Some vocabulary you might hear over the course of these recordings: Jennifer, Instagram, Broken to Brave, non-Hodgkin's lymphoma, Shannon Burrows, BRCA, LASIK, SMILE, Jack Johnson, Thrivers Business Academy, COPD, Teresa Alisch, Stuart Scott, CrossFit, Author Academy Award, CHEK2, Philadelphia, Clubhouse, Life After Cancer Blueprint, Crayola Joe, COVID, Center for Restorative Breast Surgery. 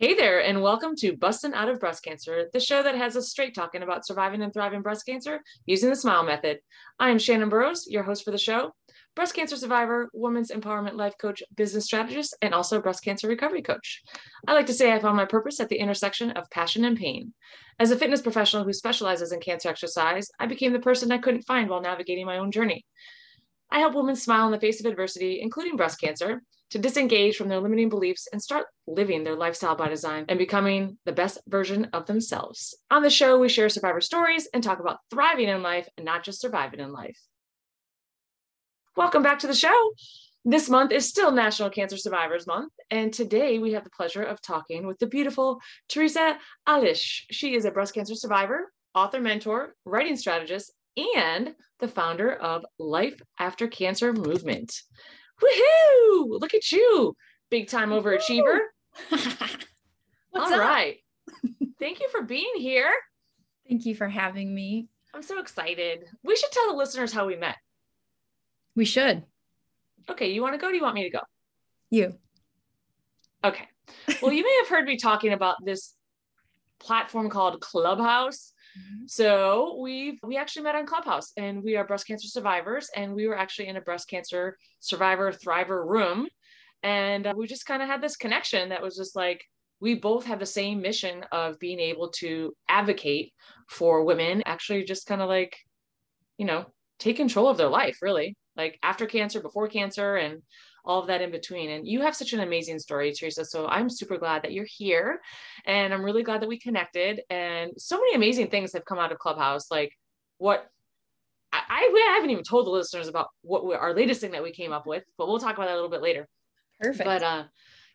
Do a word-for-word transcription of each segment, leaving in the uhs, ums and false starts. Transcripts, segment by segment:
Hey there, and welcome to Bustin' Out of Breast Cancer, the show that has us straight talking about surviving and thriving breast cancer using the SMILE method. I am Shannon Burrows, your host for the show, breast cancer survivor, women's empowerment life coach, business strategist, and also breast cancer recovery coach. I like to say I found my purpose at the intersection of passion and pain. As a fitness professional who specializes in cancer exercise, I became the person I couldn't find while navigating my own journey. I help women smile in the face of adversity, including breast cancer, to disengage from their limiting beliefs and start living their lifestyle by design and becoming the best version of themselves. On the show, we share survivor stories and talk about thriving in life and not just surviving in life. Welcome back to the show. This month is still National Cancer Survivors Month, and today we have the pleasure of talking with the beautiful Teresa Alisch. She is a breast cancer survivor, author, mentor, writing strategist, and the founder of Life After Cancer Movement. Woohoo! Look at you, big time overachiever. What's All right. Thank you for being here. Thank you for having me. I'm so excited. We should tell the listeners how we met. We should. Okay, you want to go? Or do you want me to go? You. Okay. Well, you may have heard me talking about this platform called Clubhouse. So we've, we actually met on Clubhouse, and we are breast cancer survivors, and we were actually in a breast cancer survivor thriver room. And uh, we just kind of had this connection that was just like, we both have the same mission of being able to advocate for women, actually just kind of like, you know, take control of their life, really, like after cancer, before cancer, and all of that in between. And you have such an amazing story, Teresa. So I'm super glad that you're here, and I'm really glad that we connected. And so many amazing things have come out of Clubhouse. Like what I, I haven't even told the listeners about what we, our latest thing that we came up with, but we'll talk about that a little bit later. Perfect. But uh,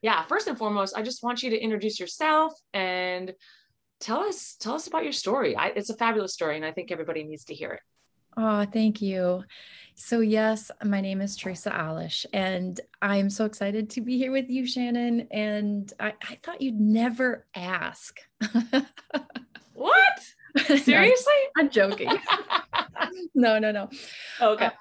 yeah, first and foremost, I just want you to introduce yourself and tell us, tell us about your story. I, it's a fabulous story, and I think everybody needs to hear it. Oh, thank you. So yes, my name is Teresa Alisch, and I'm so excited to be here with you, Shannon. And I, I thought you'd never ask. What? Seriously? No, I'm joking. no, no, no. Okay. Um,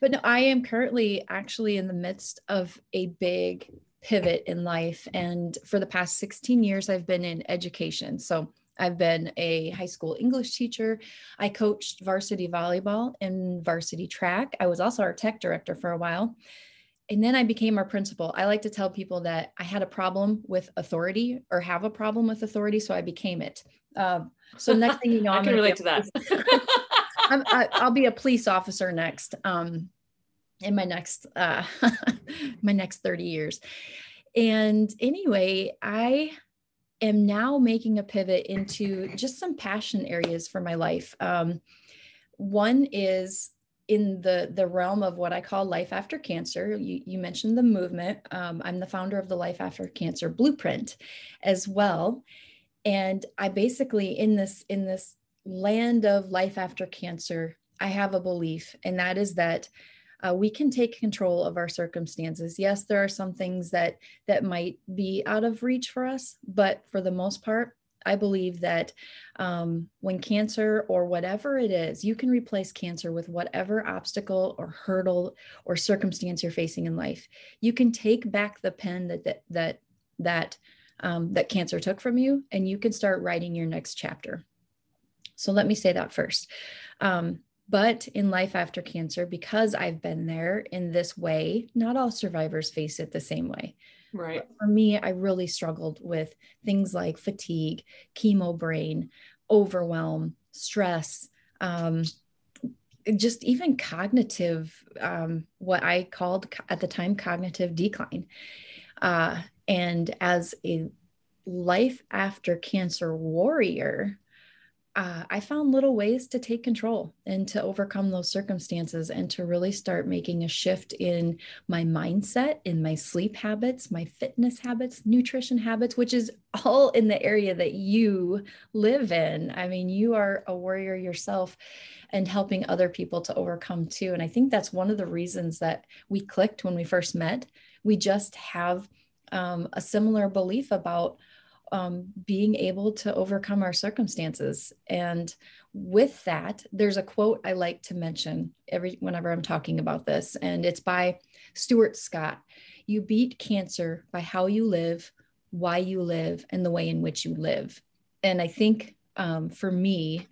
but no, I am currently actually in the midst of a big pivot in life. And for the past sixteen years, I've been in education. So I've been a high school English teacher. I coached varsity volleyball and varsity track. I was also our tech director for a while. And then I became our principal. I like to tell people that I had a problem with authority, or have a problem with authority, so I became it. Um, so next thing you know, I I'm can relate to that. I'm, I, I'll be a police officer next um, in my next uh, my next thirty years. And anyway, I... am now making a pivot into just some passion areas for my life. Um, one is in the, the realm of what I call life after cancer. You, you mentioned the movement. Um, I'm the founder of the Life After Cancer Blueprint as well. And I basically, in this, in this land of life after cancer, I have a belief, and that is that Uh, we can take control of our circumstances. Yes, there are some things that that might be out of reach for us, but for the most part, I believe that um, when cancer, or whatever it is, you can replace cancer with whatever obstacle or hurdle or circumstance you're facing in life. You can take back the pen that that that that, um, that cancer took from you, and you can start writing your next chapter. So let me say that first. Um, But in life after cancer, because I've been there in this way, not all survivors face it the same way. Right. But for me, I really struggled with things like fatigue, chemo brain, overwhelm, stress, um, just even cognitive, um, what I called at the time, cognitive decline. Uh, and as a life after cancer warrior, Uh, I found little ways to take control and to overcome those circumstances, and to really start making a shift in my mindset, in my sleep habits, my fitness habits, nutrition habits, which is all in the area that you live in. I mean, you are a warrior yourself, and helping other people to overcome too. And I think that's one of the reasons that we clicked when we first met. We just have um, a similar belief about Um, being able to overcome our circumstances. And with that, there's a quote I like to mention every, whenever I'm talking about this, and it's by Stuart Scott. You beat cancer by how you live, why you live and the way in which you live. And I think um, for me,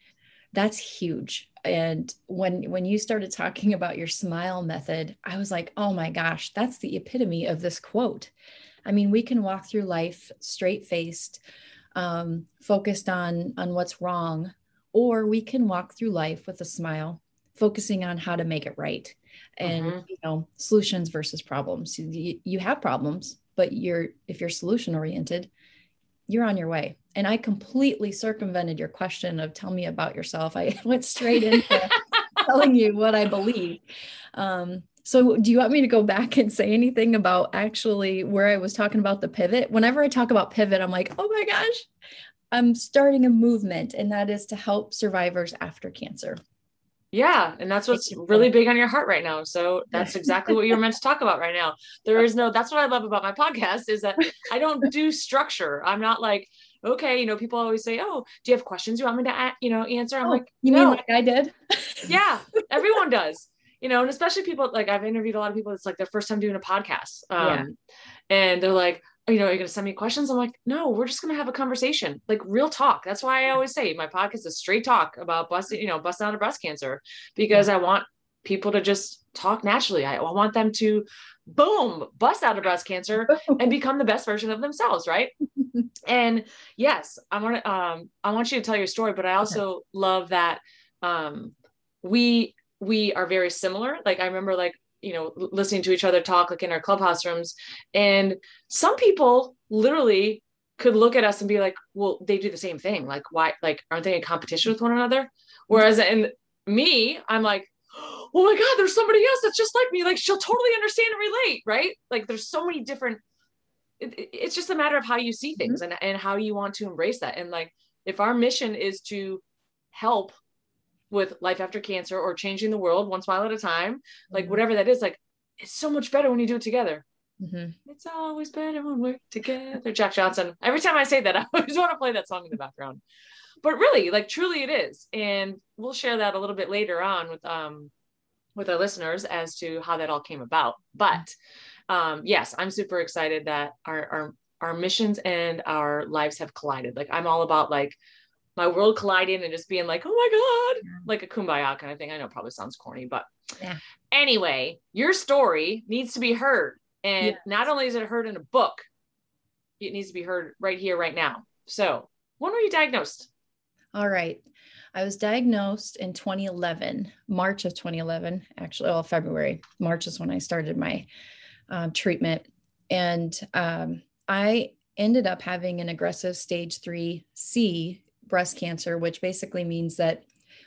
that's huge. And when, when you started talking about your smile method, I was like, oh my gosh, that's the epitome of this quote. I mean, we can walk through life straight-faced, um, focused on, on what's wrong, or we can walk through life with a smile, focusing on how to make it right. And, mm-hmm. you know, solutions versus problems. You, you have problems, but you're, if you're solution oriented, you're on your way. And I completely circumvented your question of tell me about yourself. I went straight into telling you what I believe. Um, so do you want me to go back and say anything about actually where I was talking about the pivot? Whenever I talk about pivot, I'm like, oh my gosh, I'm starting a movement, and that is to help survivors after cancer. Yeah. And that's what's really big on your heart right now. So that's exactly what you're meant to talk about right now. There is no, that's what I love about my podcast is that I don't do structure. I'm not like, okay, you know, people always say, oh, do you have questions you want me to, you know, answer? I'm oh, like, you no. mean like I did? Yeah. Everyone does, you know, and especially people, like I've interviewed a lot of people. It's like their first time doing a podcast. Um, yeah. And they're like, you know, are you going to send me questions? I'm like, no, we're just going to have a conversation, like real talk. That's why I always say my podcast is straight talk about busting, you know, busting out of breast cancer, because I want people to just talk naturally. I want them to boom, bust out of breast cancer and become the best version of themselves. Right. And yes, I want to, um, I want you to tell your story, but I also okay. love that, um, we, we are very similar. Like I remember like, you know, listening to each other talk like in our Clubhouse rooms. And some people literally could look at us and be like, well, they do the same thing. Like, why, like, aren't they in competition with one another? Whereas in me, I'm like, oh my God, there's somebody else that's just like me. Like she'll totally understand and relate. Right. Like there's so many different, it, it's just a matter of how you see things mm-hmm. and, and how you want to embrace that. And like, if our mission is to help with life after cancer or changing the world one smile at a time, like mm-hmm. whatever that is, like, it's so much better when you do it together. Mm-hmm. It's always better when we're together. Jack Johnson. Every time I say that, I always want to play that song in the background, but really, like truly it is. And we'll share that a little bit later on with, um, with our listeners as to how that all came about. But, um, yes, I'm super excited that our, our, our missions and our lives have collided. Like I'm all about like, my world colliding and just being like, oh my God, like a kumbaya kind of thing. I know it probably sounds corny, but yeah. Anyway, your story needs to be heard. And yes. Not only is it heard in a book, it needs to be heard right here, right now. So when were you diagnosed? All right. I was diagnosed in twenty eleven, March of twenty eleven, actually, well, February, March is when I started my um, treatment. And um, I ended up having an aggressive stage three C breast cancer, which basically means that,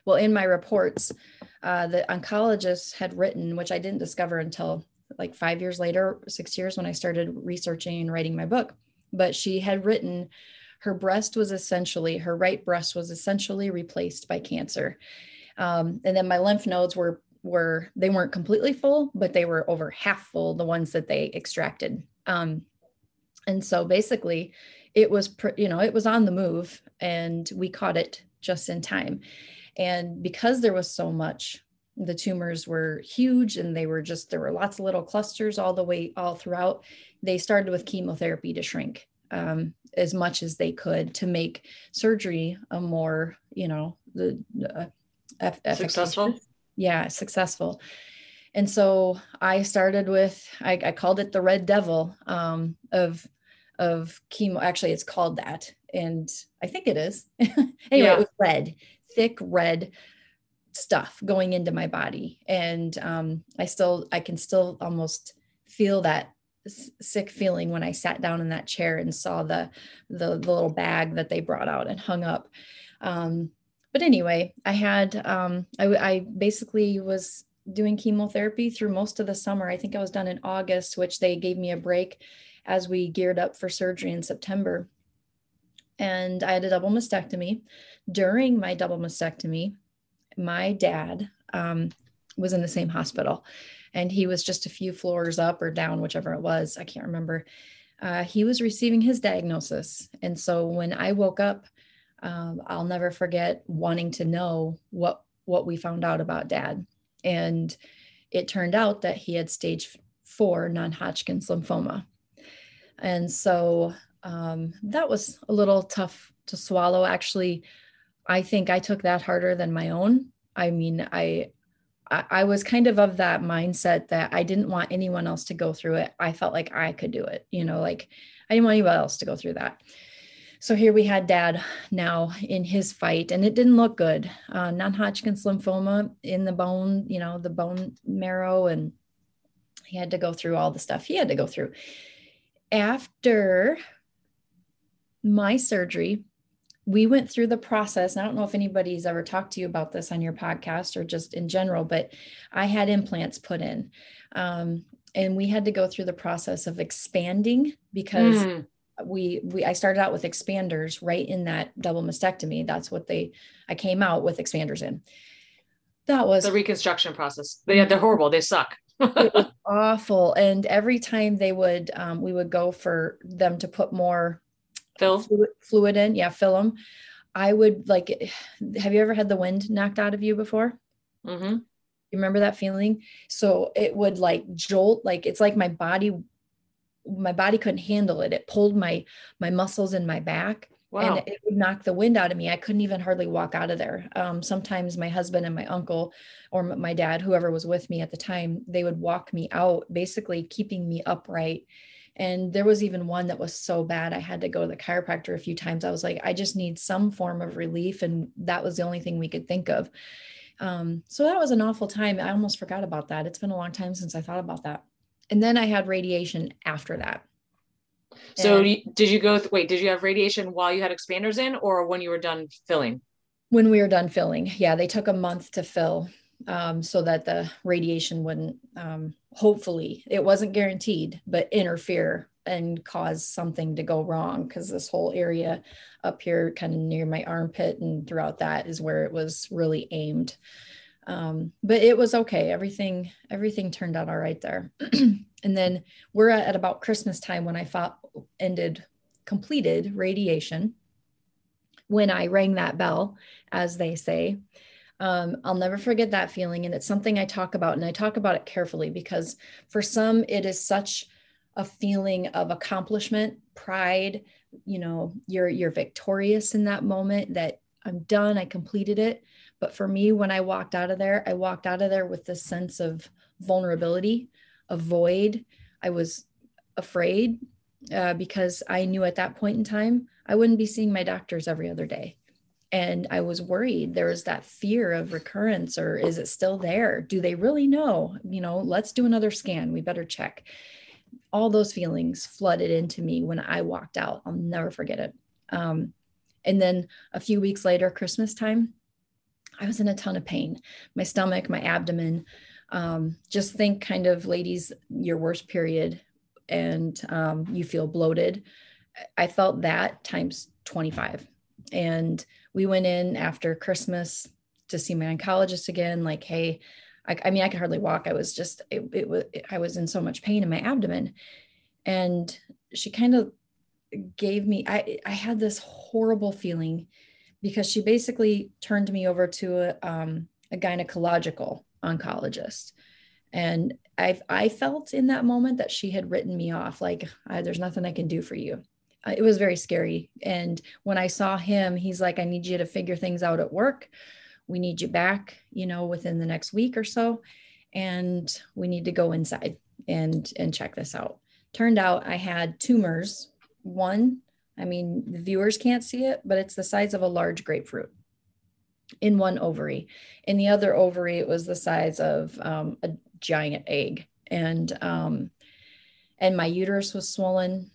well, in my reports, uh, the oncologist had written, which I didn't discover until like five years later, six years when I started researching and writing my book, but she had written her breast was essentially, her right breast was essentially replaced by cancer. Um, and then my lymph nodes were, were, they weren't completely full, but they were over half full, the ones that they extracted. Um, and so basically it was, pr- you know, it was on the move and we caught it just in time. And because there was so much, the tumors were huge and they were just, there were lots of little clusters all the way, all throughout. They started with chemotherapy to shrink um, as much as they could to make surgery a more, you know, the uh, eff- successful. Yeah. Successful. And so I started with, I, I called it the red devil um, of, of chemo. Actually, it's called that. And I think it is. Anyway, yeah. It was red, thick red stuff going into my body. And um, I still, I can still almost feel that s- sick feeling when I sat down in that chair and saw the, the, the little bag that they brought out and hung up. Um, but anyway, I had, um, I, I basically was doing chemotherapy through most of the summer. I think I was done in August, which they gave me a break as we geared up for surgery in September. And I had a double mastectomy. During my double mastectomy, my dad um, was in the same hospital, and he was just a few floors up or down, whichever it was. I can't remember. Uh, he was receiving his diagnosis. And so when I woke up, um, I'll never forget wanting to know what, what we found out about Dad. And it turned out that he had stage four non-Hodgkin's lymphoma. And so um, that was a little tough to swallow. Actually, I think I took that harder than my own. I mean, I, I was kind of of that mindset that I didn't want anyone else to go through it. I felt like I could do it, you know, like I didn't want anybody else to go through that. So here we had Dad now in his fight, and it didn't look good. Uh, non-Hodgkin's lymphoma in the bone, you know, the bone marrow, and he had to go through all the stuff he had to go through. After my surgery, we went through the process. I don't know if anybody's ever talked to you about this on your podcast or just in general, but I had implants put in, um, and we had to go through the process of expanding because mm. we, we, I started out with expanders right in that double mastectomy. That's what they, I came out with expanders in. That was the reconstruction process. They, they're horrible. They suck. It was awful. And every time they would, um, we would go for them to put more Fill fluid in. Yeah. Fill them. I would like, have you ever had the wind knocked out of you before? Mm-hmm. You remember that feeling? So it would like jolt, like, it's like my body, my body couldn't handle it. It pulled my, my muscles in my back. Wow. And it would knock the wind out of me. I couldn't even hardly walk out of there. Um, sometimes my husband and my uncle or my dad, whoever was with me at the time, they would walk me out, basically keeping me upright. And there was even one that was so bad, I had to go to the chiropractor a few times. I was like, I just need some form of relief. And that was the only thing we could think of. Um, so that was an awful time. I almost forgot about that. It's been a long time since I thought about that. And then I had radiation after that. So and did you go, th- wait, did you have radiation while you had expanders in, or when you were done filling? When we were done filling. Yeah. They took a month to fill, um, so that the radiation wouldn't, um, hopefully it wasn't guaranteed, but interfere and cause something to go wrong. Cause this whole area up here, kind of near my armpit and throughout that, is where it was really aimed. Um, but it was okay. Everything, everything turned out all right there. And then we're at, at about Christmas time when I fought, ended, completed radiation, when I rang that bell, as they say. Um, I'll never forget that feeling. And it's something I talk about, and I talk about it carefully, because for some, it is such a feeling of accomplishment, pride, you know, you're, you're victorious in that moment that I'm done, I completed it. But for me, when I walked out of there, I walked out of there with this sense of vulnerability, a void. I was afraid, uh, because I knew at that point in time, I wouldn't be seeing my doctors every other day. And I was worried. There was that fear of recurrence, or is it still there? Do they really know? You know, let's do another scan. We better check. All those feelings flooded into me when I walked out. I'll never forget it. Um, and then a few weeks later, Christmas time, I was in a ton of pain. My stomach, my abdomen, um, just think kind of, ladies, your worst period, and um, you feel bloated. I felt that times twenty-five. And we went in after Christmas to see my oncologist again. Like, hey, I, I mean, I could hardly walk. I was just, it, it was, I was in so much pain in my abdomen. And she kind of gave me, I, I had this horrible feeling, because she basically turned me over to a, um, a gynecological oncologist. And I I felt in that moment that she had written me off, like, I, there's nothing I can do for you. Uh, it was very scary. And when I saw him, he's like, I need you to figure things out at work. We need you back, you know, within the next week or so. And we need to go inside and, and check this out. Turned out I had tumors, one, I mean, the viewers can't see it, but it's the size of a large grapefruit in one ovary. In the other ovary, it was the size of um, a giant egg. And um, and my uterus was swollen.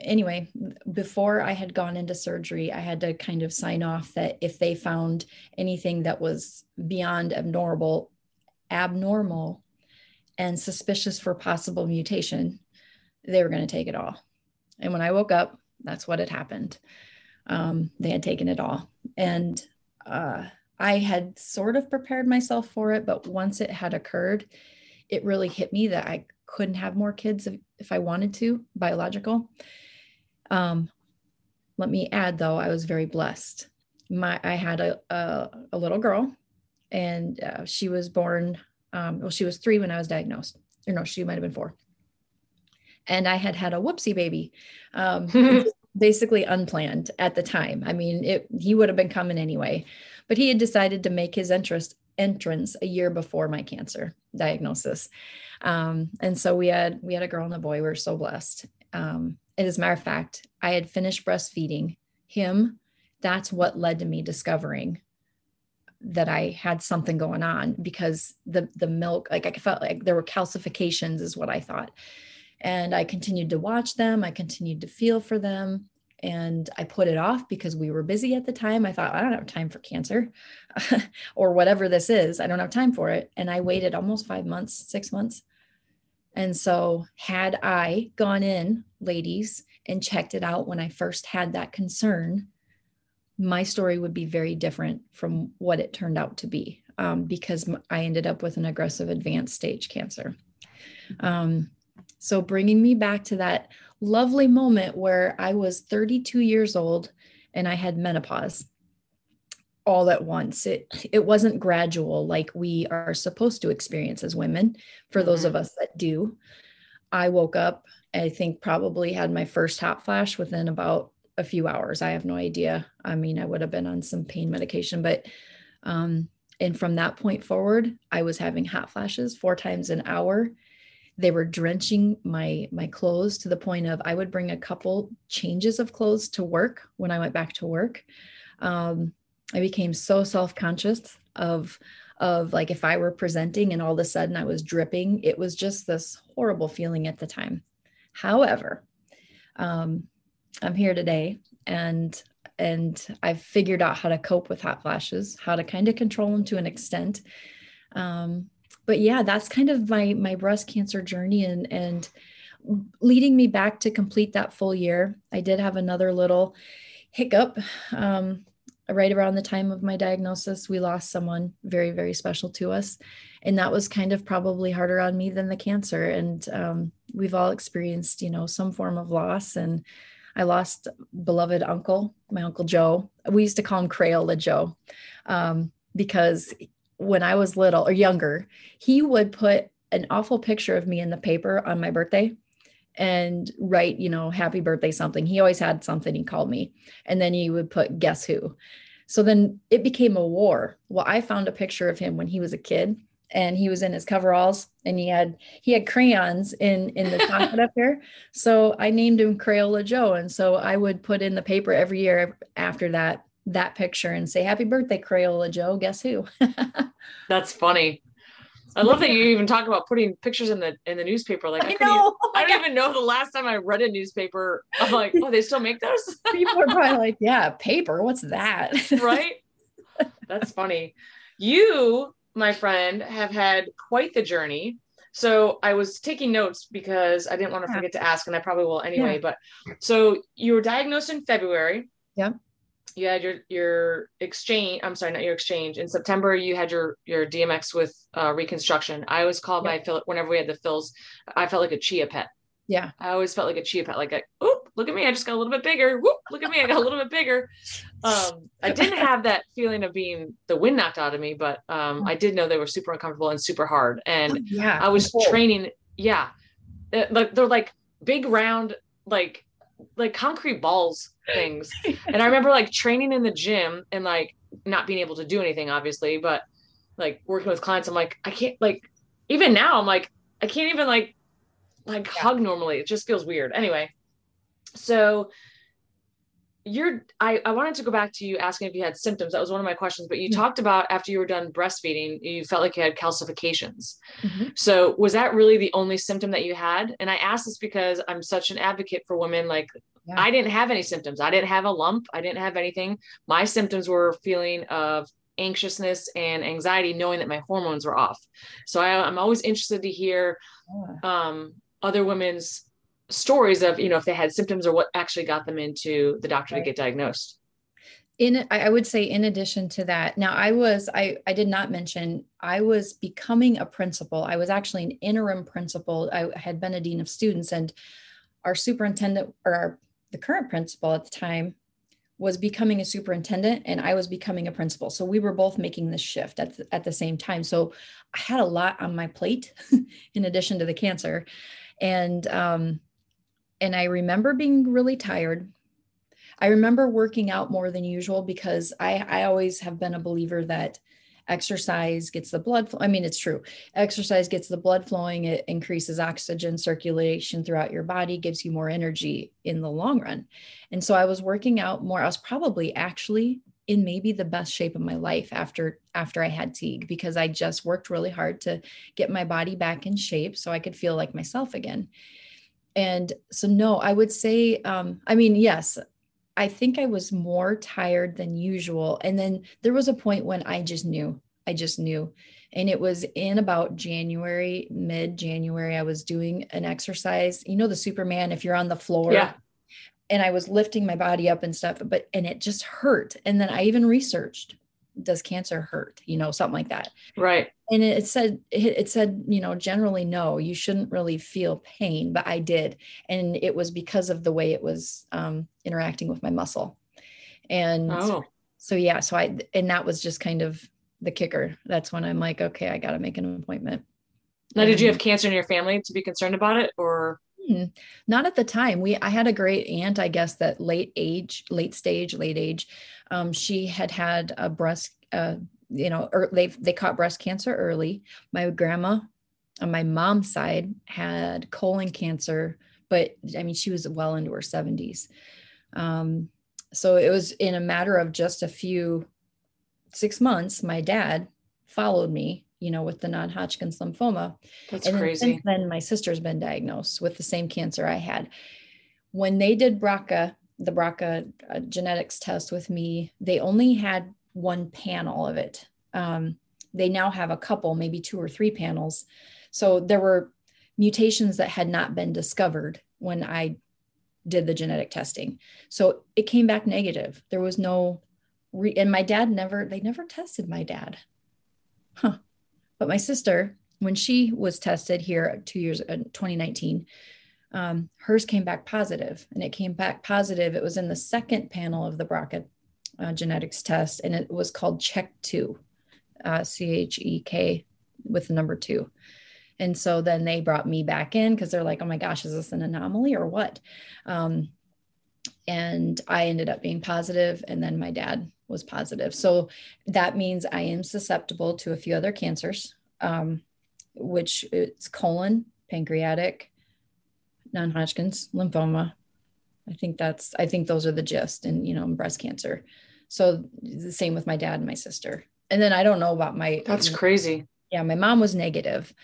Anyway, before I had gone into surgery, I had to kind of sign off that if they found anything that was beyond abnormal, abnormal and suspicious for possible mutation, they were going to take it all. And when I woke up, that's what had happened. Um, they had taken it all. And uh, I had sort of prepared myself for it, but once it had occurred, it really hit me that I couldn't have more kids if, if I wanted to, biological. Um, let me add, though, I was very blessed. My, I had a, a, a little girl, and uh, she was born, um, well, she was three when I was diagnosed. Or no, she might've been four. and I had had a whoopsie baby, um, basically unplanned at the time. I mean, it, he would have been coming anyway, but he had decided to make his interest entrance a year before my cancer diagnosis. Um, and so we had, we had a girl and a boy. We were so blessed. Um, and as a matter of fact, I had finished breastfeeding him. That's what led to me discovering that I had something going on, because the, the milk, like I felt like there were calcifications is what I thought. And I continued to watch them. I continued to feel for them, and I put it off because we were busy at the time. I thought, I don't have time for cancer or whatever this is. I don't have time for it. And I waited almost five months, six months. And so had I gone in, ladies, and checked it out when I first had that concern, my story would be very different from what it turned out to be, um, because I ended up with an aggressive advanced stage cancer. Um, so bringing me back to that lovely moment where I was thirty-two years old and I had menopause all at once. It, it wasn't gradual like we are supposed to experience as women, for those of us that do. I woke up, I think probably had my first hot flash within about a few hours. I have no idea. I mean, I would have been on some pain medication, but, um, and from that point forward, I was having hot flashes four times an hour. They were drenching my, my clothes to the point of, I would bring a couple changes of clothes to work when I went back to work. Um, I became so self-conscious of, of like, if I were presenting and all of a sudden I was dripping, it was just this horrible feeling at the time. However, um, I'm here today, and and I've figured out how to cope with hot flashes, how to kind of control them to an extent. Um, but yeah, that's kind of my my breast cancer journey, and and leading me back to complete that full year. I did have another little hiccup um, right around the time of my diagnosis. We lost someone very, very special to us, and that was kind of probably harder on me than the cancer. And um, we've all experienced, you know, some form of loss. And I lost beloved uncle, my Uncle Joe. We used to call him Crayola Joe, um, because when I was little or younger, he would put an awful picture of me in the paper on my birthday and write, you know, happy birthday something. He always had something he called me, and then he would put guess who. So then it became a war. Well, I found a picture of him when he was a kid, and he was in his coveralls, and he had, he had crayons in, in the pocket up here. So I named him Crayola Joe. And so I would put in the paper every year after that, that picture, and say, happy birthday, Crayola Joe. Guess who? That's funny. I love that you even talk about putting pictures in the, in the newspaper. Like, I, I, know. I don't even know the last time I read a newspaper. I'm like, oh, they still make those? People are probably like, yeah, paper. What's that? Right. That's funny. You, my friend, have had quite the journey. So I was taking notes because I didn't want to forget to ask, and I probably will anyway, yeah. But so you were diagnosed in February. Yeah. You had your, your exchange. I'm sorry, not your exchange. In September, you had your, your D M X with uh, reconstruction. I was called yeah. by Phil whenever we had the fills. I felt like a chia pet. Yeah. I always felt like a chia pet. Like, a, oop, look at me. I just got a little bit bigger. Whoop, look at me. I got a little bit bigger. Um, I didn't have that feeling of being the wind knocked out of me, but um, I did know they were super uncomfortable and super hard. And yeah, I was cool. training. Yeah. Like they're like big round, like, like concrete balls things. And I remember like training in the gym and like not being able to do anything, obviously, but like working with clients, I'm like, I can't like, even now I'm like, I can't even like, like yeah. hug normally. It just feels weird. Anyway. So you're, I, I wanted to go back to you asking if you had symptoms. That was one of my questions, but you mm-hmm. talked about after you were done breastfeeding, you felt like you had calcifications. Mm-hmm. So was that really the only symptom that you had? And I asked this because I'm such an advocate for women. Like yeah. I didn't have any symptoms. I didn't have a lump. I didn't have anything. My symptoms were feeling of anxiousness and anxiety, knowing that my hormones were off. So I, I'm always interested to hear, yeah. um, other women's stories of, you know, if they had symptoms or what actually got them into the doctor right. to get diagnosed. In, I would say in addition to that, now I was, I, I did not mention, I was becoming a principal. I was actually an interim principal. I had been a dean of students, and our superintendent or our, the current principal at the time was becoming a superintendent, and I was becoming a principal. So we were both making this shift at the, at the same time. So I had a lot on my plate in addition to the cancer. And um, And I remember being really tired. I remember working out more than usual because I, I always have been a believer that exercise gets the blood flow. I mean, it's true. Exercise gets the blood flowing. It increases oxygen circulation throughout your body, gives you more energy in the long run. And so I was working out more. I was probably actually in maybe the best shape of my life after, after I had T E A G, because I just worked really hard to get my body back in shape so I could feel like myself again. And so, no, I would say, um, I mean, yes, I think I was more tired than usual. And then there was a point when I just knew, I just knew. And it was in about January, mid-January, I was doing an exercise, you know, the Superman, if you're on the floor. Yeah. And I was lifting my body up and stuff, but, and it just hurt. And then I even researched, does cancer hurt? You know, something like that. Right. And it said, it said, you know, generally, no, you shouldn't really feel pain, but I did. And it was because of the way it was um, interacting with my muscle. And oh. so, yeah, so I, and that was just kind of the kicker. That's when I'm like, okay, I got to make an appointment. Now, did you have cancer in your family to be concerned about it, or? Not at the time. We, I had a great aunt, I guess, that late age, late stage, late age. Um, she had had a breast, uh, you know, or they they caught breast cancer early. My grandma on my mom's side had colon cancer, but I mean, she was well into her seventies. Um, so it was in a matter of just a few six months. My dad followed me, you know, with the non-Hodgkin's lymphoma. That's and crazy. Then, then my sister's been diagnosed with the same cancer I had. When they did B R C A, the B R C A uh, genetics test with me, they only had one panel of it. Um, they now have a couple, maybe two or three panels. So there were mutations that had not been discovered when I did the genetic testing. So it came back negative. There was no, re- and my dad never, they never tested my dad. Huh. But my sister, when she was tested here two years, uh, twenty nineteen, um, hers came back positive, and it came back positive. It was in the second panel of the B R C A uh, genetics test, and it was called C H E K two, uh, C H E K with the number two. And so then they brought me back in because they're like, oh my gosh, is this an anomaly or what? Um, and I ended up being positive, and then my dad was positive. So that means I am susceptible to a few other cancers, um, which it's colon, pancreatic, non-Hodgkin's lymphoma. I think that's, I think those are the gist, and, you know, breast cancer. So the same with my dad and my sister. And then I don't know about my, that's crazy. Yeah. My mom was negative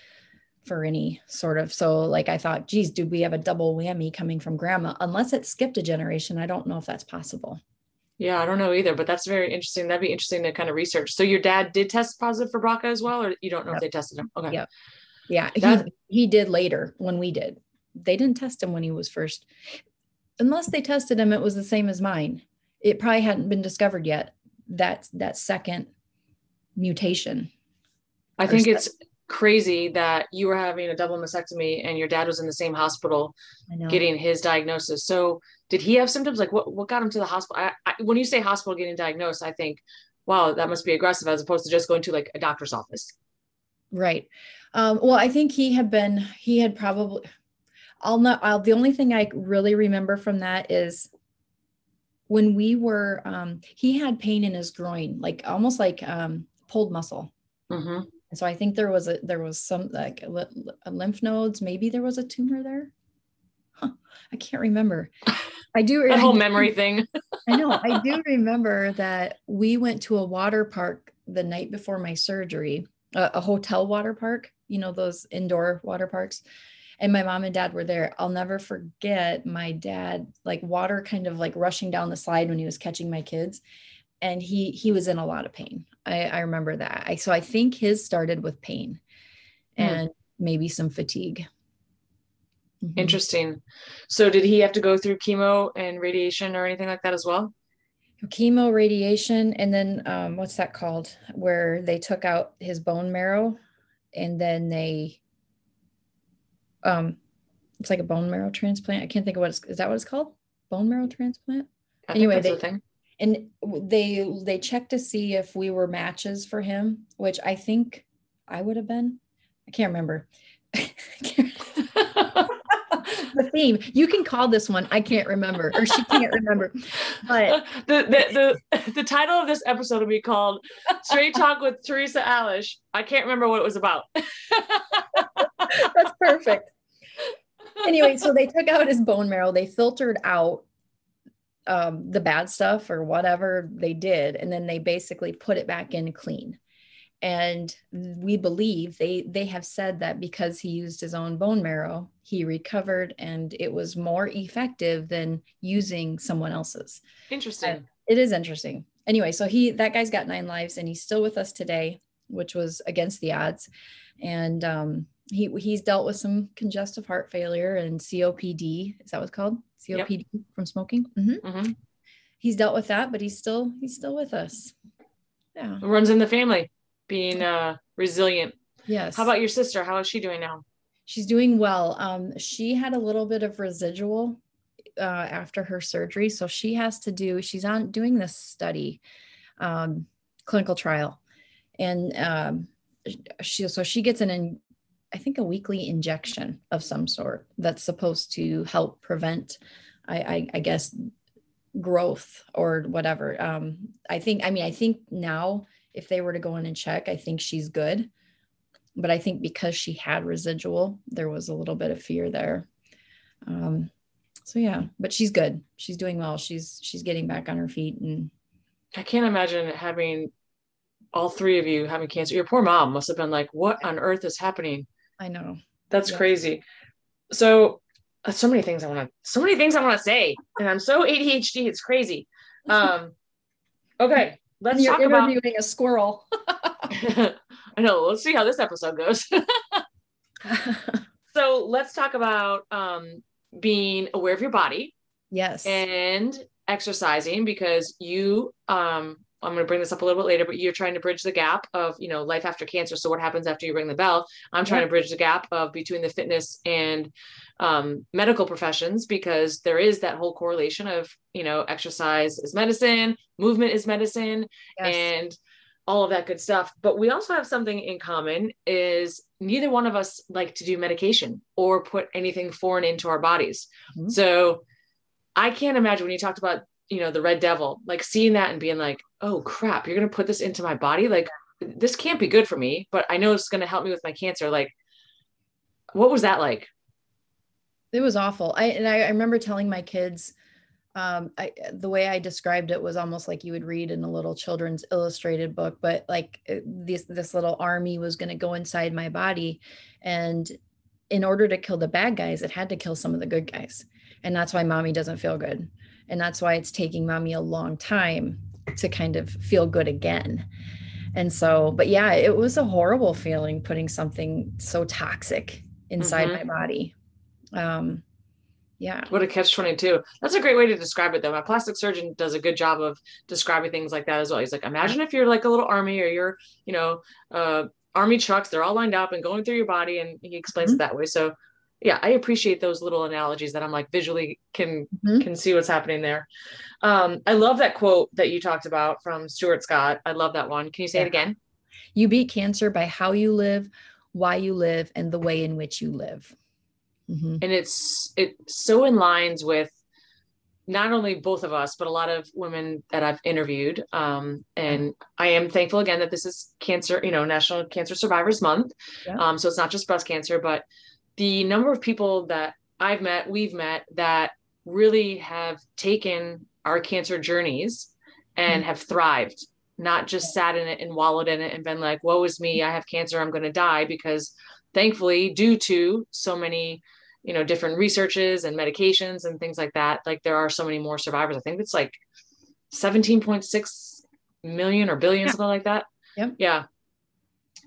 for any sort of, so like, I thought, geez, do we have a double whammy coming from grandma? Unless it skipped a generation. I don't know if that's possible. Yeah, I don't know either, but that's very interesting. That'd be interesting to kind of research. So your dad did test positive for B R C A as well, or you don't know yep. if they tested him? Okay. Yep. Yeah, that, he, he did later when we did. They didn't test him when he was first. Unless they tested him, it was the same as mine. It probably hadn't been discovered yet, that, that second mutation. I think it's crazy that you were having a double mastectomy and your dad was in the same hospital getting his diagnosis. So did he have symptoms? Like what, what got him to the hospital? I, I, when you say hospital getting diagnosed, I think, wow, that must be aggressive as opposed to just going to like a doctor's office. Right. Um, well, I think he had been, he had probably, I'll not, I'll, the only thing I really remember from that is when we were, um, he had pain in his groin, like almost like um, pulled muscle. Mm-hmm. And so I think there was a, there was some like a, a lymph nodes, maybe there was a tumor there. Huh, I can't remember. I do. The whole memory thing. I know. I do remember that we went to a water park the night before my surgery, a, a hotel water park, you know, those indoor water parks. And my mom and dad were there. I'll never forget my dad, like water kind of like rushing down the slide when he was catching my kids. And he, he was in a lot of pain. I, I remember that. I, so I think his started with pain and mm. maybe some fatigue. Mm-hmm. Interesting. So did he have to go through chemo and radiation or anything like that as well? Chemo, radiation. And then, um, what's that called? Where they took out his bone marrow and then they, um, it's like a bone marrow transplant. I can't think of what it's, is that what it's called? Bone marrow transplant. I anyway, think that's they, the thing. And they, they checked to see if we were matches for him, which I think I would have been. I can't remember. I can't. the theme. You can call this one, I can't remember, or she can't remember. But the the the, the title of this episode will be called Straight Talk with Teresa Alisch. I can't remember what it was about. That's perfect. Anyway, so they took out his bone marrow. They filtered out um, the bad stuff or whatever they did. And then they basically put it back in clean. And we believe they, they have said that because he used his own bone marrow, he recovered and it was more effective than using someone else's. Interesting. And it is interesting. Anyway, so he, that guy's got nine lives and he's still with us today, which was against the odds. And, um, He he's dealt with some congestive heart failure and C O P D. Is that what's called? C O P D yep. From smoking. Mm-hmm. Mm-hmm. He's dealt with that, but he's still he's still with us. Yeah, it runs in the family, being uh, resilient. Yes. How about your sister? How is she doing now? She's doing well. Um, she had a little bit of residual uh, after her surgery, so she has to do. She's on doing this study, um, clinical trial, and um, she so she gets an. In, I think a weekly injection of some sort that's supposed to help prevent, I, I, I guess, growth or whatever. Um, I think, I mean, I think now if they were to go in and check, I think she's good, but I think because she had residual, there was a little bit of fear there. Um, so yeah, but she's good. She's doing well. She's, she's getting back on her feet. And I can't imagine having all three of you having cancer. Your poor mom must've been like, what on earth is happening? I know. That's yeah. crazy. So, uh, so many things I want to, so many things I want to say, and I'm so A D H D. It's crazy. Um, okay. Let's You're talk about interviewing a squirrel. I know. Let's see how this episode goes. So let's talk about, um, being aware of your body. Yes. And exercising, because you, um, I'm going to bring this up a little bit later, but you're trying to bridge the gap of, you know, life after cancer. So what happens after you ring the bell? I'm trying yeah. to bridge the gap of between the fitness and um, medical professions, because there is that whole correlation of, you know, exercise is medicine, movement is medicine, yes. and all of that good stuff. But we also have something in common is neither one of us like to do medication or put anything foreign into our bodies. Mm-hmm. So I can't imagine when you talked about, you know, the red devil, like seeing that and being like, oh crap, you're going to put this into my body. Like this can't be good for me, but I know it's going to help me with my cancer. Like, what was that like? It was awful. I, and I, I remember telling my kids, um, I, the way I described it was almost like you would read in a little children's illustrated book, but like this, this little army was going to go inside my body. And in order to kill the bad guys, it had to kill some of the good guys. And that's why mommy doesn't feel good. And that's why it's taking mommy a long time to kind of feel good again. And so, but yeah, it was a horrible feeling putting something so toxic inside mm-hmm. my body. Um, yeah. What a catch twenty-two. That's a great way to describe it though. My plastic surgeon does a good job of describing things like that as well. He's like, imagine if you're like a little army or you're, you know, uh, army trucks, they're all lined up and going through your body. And he explains mm-hmm. it that way. So yeah, I appreciate those little analogies that I'm like visually can, mm-hmm. can see what's happening there. Um, I love that quote that you talked about from Stuart Scott. I love that one. Can you say yeah. it again? You beat cancer by how you live, why you live, and the way in which you live. Mm-hmm. And it's, it so aligns with not only both of us, but a lot of women that I've interviewed. Um, and I am thankful again, that this is cancer, you know, National Cancer Survivors Month. Yeah. Um, so it's not just breast cancer, but the number of people that I've met, we've met, that really have taken our cancer journeys and mm-hmm. have thrived, not just sat in it and wallowed in it and been like, woe is me, I have cancer, I'm going to die. Because thankfully, due to so many, you know, different researches and medications and things like that, like there are so many more survivors. I think it's like seventeen point six million or billion, yeah. something like that. Yep. Yeah.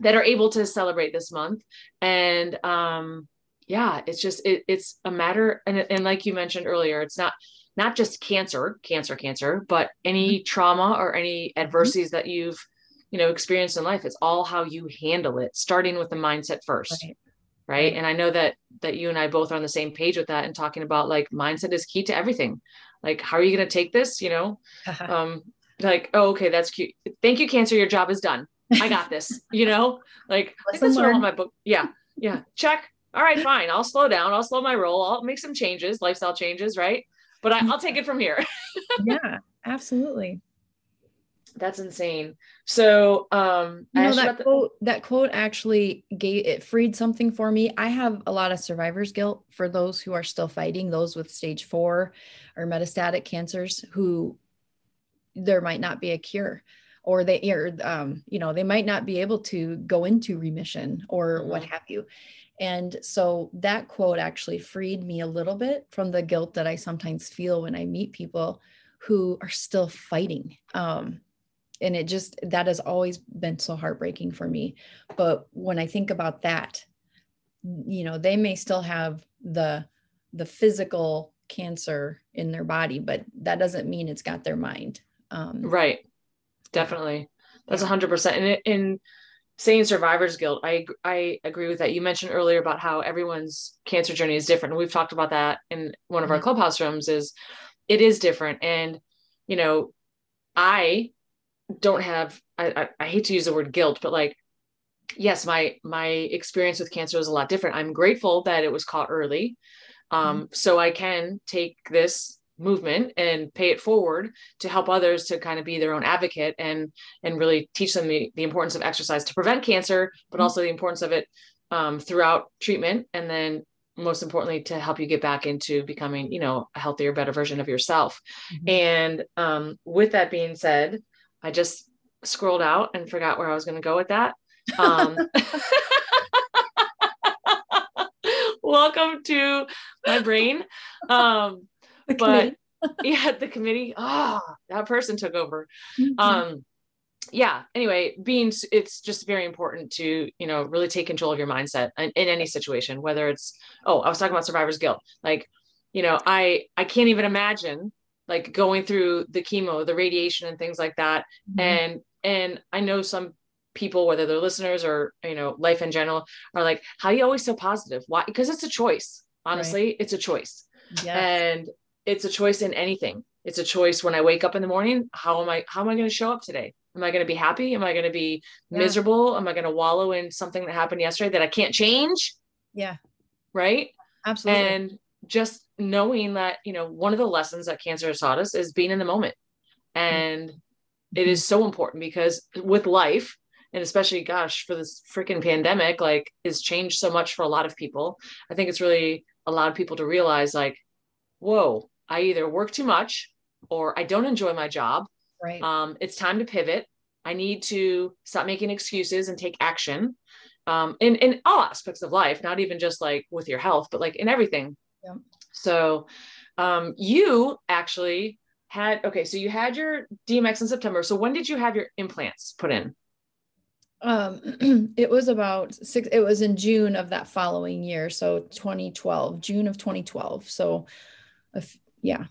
That are able to celebrate this month. And, um, yeah, it's just, it, it's a matter. And, and like you mentioned earlier, it's not, not just cancer, cancer, cancer, but any mm-hmm. trauma or any adversities mm-hmm. that you've, you know, experienced in life. It's all how you handle it, starting with the mindset first. Right. Right. And I know that, that you and I both are on the same page with that and talking about like mindset is key to everything. Like, how are you going to take this? You know, um, like, oh, okay, that's cute. Thank you, cancer. Your job is done. I got this, you know, like I think that's what I want my book. Yeah. Yeah. Check. all right, fine, I'll slow down. I'll slow my roll. I'll make some changes, lifestyle changes. Right. But I, I'll take it from here. Yeah, absolutely. That's insane. So, um, you know, that, the- quote, that quote actually gave it freed something for me. I have a lot of survivor's guilt for those who are still fighting, those with stage four or metastatic cancers who there might not be a cure, or they, or, um, you know, they might not be able to go into remission or mm-hmm. what have you. And so that quote actually freed me a little bit from the guilt that I sometimes feel when I meet people who are still fighting. Um, and it just, that has always been so heartbreaking for me. But when I think about that, you know, they may still have the, the physical cancer in their body, but that doesn't mean it's got their mind. Um, right. Definitely. That's a hundred percent. And in saying survivor's guilt, I, I agree with that. You mentioned earlier about how everyone's cancer journey is different. And we've talked about that in one of mm-hmm. our Clubhouse rooms is it is different. And, you know, I don't have, I, I, I hate to use the word guilt, but like, yes, my, my experience with cancer was a lot different. I'm grateful that it was caught early. Um, mm-hmm. So I can take this movement and pay it forward to help others to kind of be their own advocate and, and really teach them the, the importance of exercise to prevent cancer, but mm-hmm. also the importance of it um, throughout treatment. And then most importantly, to help you get back into becoming, you know, a healthier, better version of yourself. Mm-hmm. And um, with that being said, I just scrolled out and forgot where I was going to go with that. Um, welcome to my brain. Um, but yeah, the committee, ah, oh, that person took over. Mm-hmm. Um, yeah. Anyway, being, it's just very important to, you know, really take control of your mindset in, in any situation, whether it's, oh, I was talking about survivor's guilt. Like, you know, I, I can't even imagine like going through the chemo, the radiation and things like that. Mm-hmm. And, and I know some people, whether they're listeners or, you know, life in general are like, how are you always so positive? Why? Because it's a choice. Honestly, right. It's a choice. Yes. And it's a choice in anything. It's a choice when I wake up in the morning. How am I, how am I going to show up today? Am I going to be happy? Am I going to be yeah. miserable? Am I going to wallow in something that happened yesterday that I can't change? Yeah. Right. Absolutely. And just knowing that, you know, one of the lessons that cancer has taught us is being in the moment. And mm-hmm. it is so important because with life, and especially, gosh, for this freaking pandemic, like it's changed so much for a lot of people. I think it's really allowed people to realize like, whoa, I either work too much or I don't enjoy my job. Right. Um, it's time to pivot. I need to stop making excuses and take action um, in, in all aspects of life, not even just like with your health, but like in everything. Yeah. So um, you actually had, okay. So you had your D M X in September. So when did you have your implants put in? Um, it was about six, it was in June of that following year. So twenty twelve, June of twenty twelve. So if, yeah.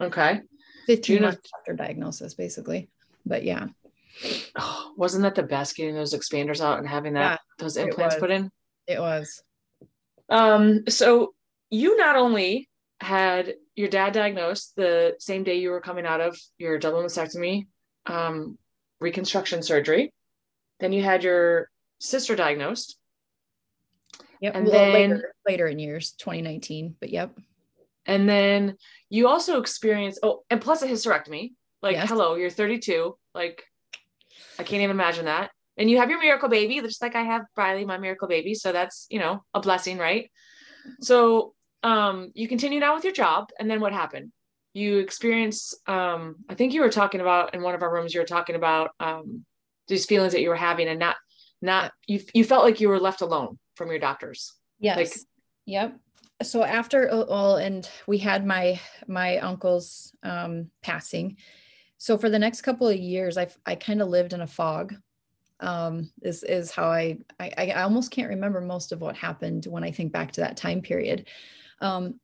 Okay. fifteen months after diagnosis basically. But yeah. Oh, wasn't that the best getting those expanders out and having that, yeah, those implants put in? It was. Um, so you not only had your dad diagnosed the same day you were coming out of your double mastectomy, um, reconstruction surgery. Then you had your sister diagnosed. Yep. And well, then later, later in years, twenty nineteen, but yep. And then you also experienced, oh, and plus a hysterectomy, like, yes. Hello, you're thirty-two. Like, I can't even imagine that. And you have your miracle baby, just like I have Riley, my miracle baby. So that's, you know, a blessing, right? So, um, you continued on with your job. And then what happened? You experienced, um, I think you were talking about in one of our rooms, you were talking about, um, these feelings that you were having and not, not, you, you felt like you were left alone from your doctors. Yes. Like, yep. So after all, and we had my, my uncle's, um, passing. So for the next couple of years, I, I kind of lived in a fog. Um, this is how I, I, I almost can't remember most of what happened when I think back to that time period. Um,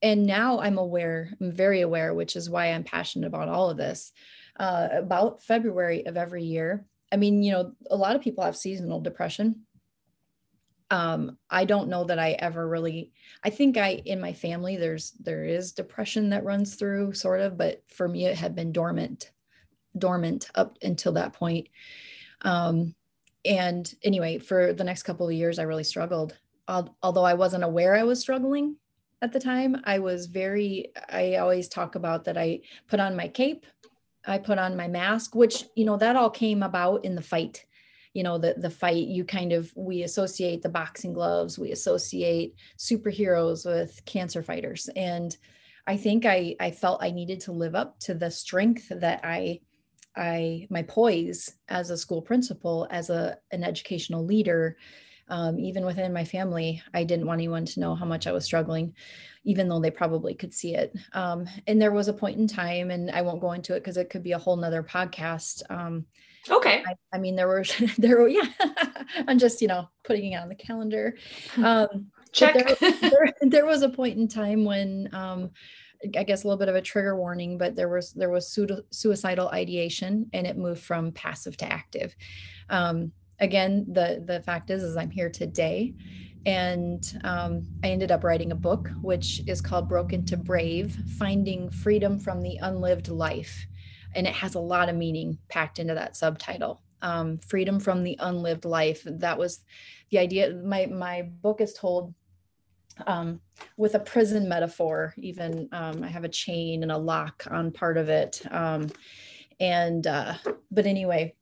and now I'm aware, I'm very aware, which is why I'm passionate about all of this. Uh, about February of every year. I mean, you know, a lot of people have seasonal depression. Um, I don't know that I ever really, I think I, in my family, there's, there is depression that runs through sort of, but for me, it had been dormant, dormant up until that point. Um, and anyway, for the next couple of years, I really struggled. although I wasn't aware I was struggling at the time, I was very, I always talk about that I put on my cape, I put on my mask, which, you know, that all came about in the fight. You know, the, the fight, you kind of, we associate the boxing gloves, we associate superheroes with cancer fighters. And I think I, I felt I needed to live up to the strength that I, I, my poise as a school principal, as a, an educational leader, um, even within my family, I didn't want anyone to know how much I was struggling, even though they probably could see it. Um, and there was a point in time, and I won't go into it because it could be a whole nother podcast, um, Okay. I, I mean, there were, there were, yeah, I'm just, you know, putting it on the calendar. Um, Check. There, there, there was a point in time when, um, I guess a little bit of a trigger warning, but there was, there was su- suicidal ideation, and it moved from passive to active. Um, again, the, the fact is, is I'm here today, and, um, I ended up writing a book, which is called Broken to Brave, Finding Freedom from the Unlived Life. And it has a lot of meaning packed into that subtitle, um, freedom from the unlived life. That was the idea. My, my book is told um, with a prison metaphor, even. um, I have a chain and a lock on part of it. Um, and, uh, but anyway,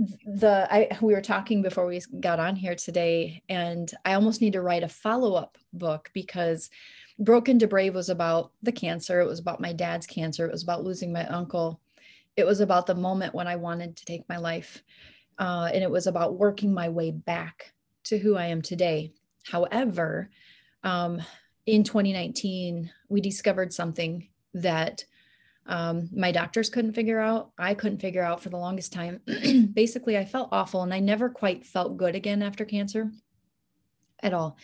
the, I, we were talking before we got on here today, and I almost need to write a follow-up book, because Broken to Brave was about the cancer. It was about my dad's cancer. It was about losing my uncle. It was about the moment when I wanted to take my life. Uh, and it was about working my way back to who I am today. However, um, in twenty nineteen, we discovered something that um, my doctors couldn't figure out. I couldn't figure out for the longest time. Basically, I felt awful, and I never quite felt good again after cancer at all.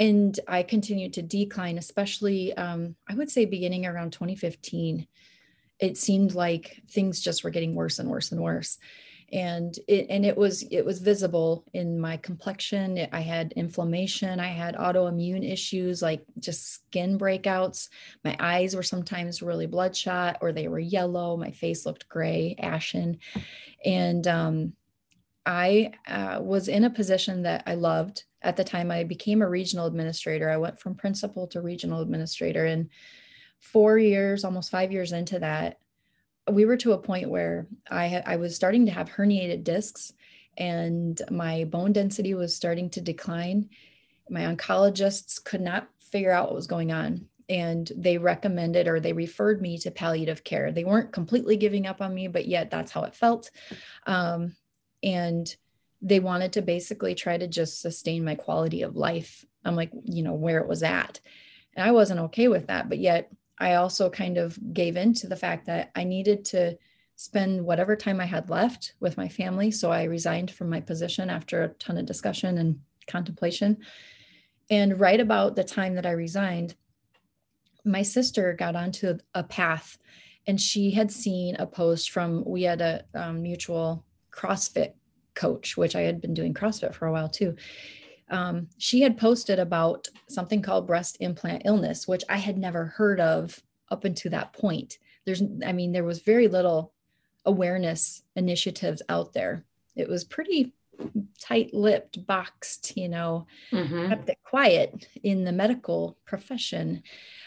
And I continued to decline, especially, um, I would say beginning around twenty fifteen, it seemed like things just were getting worse and worse and worse. And it, and it was, it was visible in my complexion. I had inflammation. I had autoimmune issues, like just skin breakouts. My eyes were sometimes really bloodshot, or they were yellow. My face looked gray, ashen. And, um, I uh, was in a position that I loved. At the time, I became a regional administrator. I went from principal to regional administrator. And four years, almost five years into that, we were to a point where I, ha- I was starting to have herniated discs, and my bone density was starting to decline. My oncologists could not figure out what was going on, and they recommended, or they referred me to palliative care. They weren't completely giving up on me, but yet that's how it felt. Um, And they wanted to basically try to just sustain my quality of life. I'm like, you know, where it was at. And I wasn't okay with that. But yet I also kind of gave in to the fact that I needed to spend whatever time I had left with my family. So I resigned from my position after a ton of discussion and contemplation. And right about the time that I resigned, my sister got onto a path, and she had seen a post from, we had a um, mutual CrossFit coach, which I had been doing CrossFit for a while too. Um, she had posted about something called breast implant illness, which I had never heard of up until that point. There's, I mean, there was very little awareness initiatives out there. It was pretty tight-lipped, boxed, you know, mm-hmm. kept it quiet in the medical profession.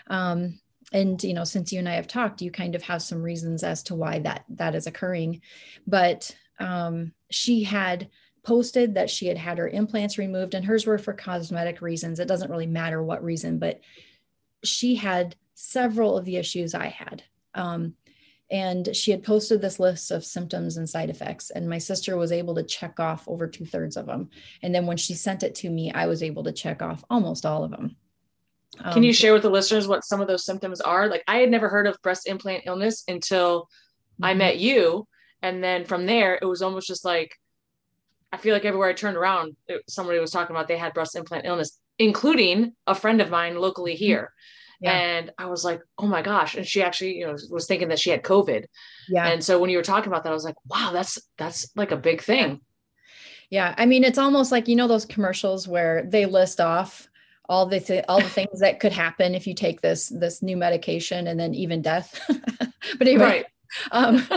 Um, and, you know, since you and I have talked, you kind of have some reasons as to why that, that is occurring. But Um, she had posted that she had had her implants removed, and hers were for cosmetic reasons. It doesn't really matter what reason, but she had several of the issues I had. Um, and she had posted this list of symptoms and side effects, and my sister was able to check off over two thirds of them. And then when she sent it to me, I was able to check off almost all of them. Um, Can you share with the listeners what some of those symptoms are? Like, I had never heard of breast implant illness until mm-hmm. I met you. And then from there, it was almost just like, I feel like everywhere I turned around, it, somebody was talking about they had breast implant illness, including a friend of mine locally here. Yeah. And I was like, oh my gosh. And she actually, you know, was thinking that she had COVID. Yeah. And so when you were talking about that, I was like, wow, that's, that's like a big thing. Yeah. I mean, it's almost like, you know, those commercials where they list off all the, th- all the things that could happen if you take this, this new medication, and then even death, but anyway, right. um,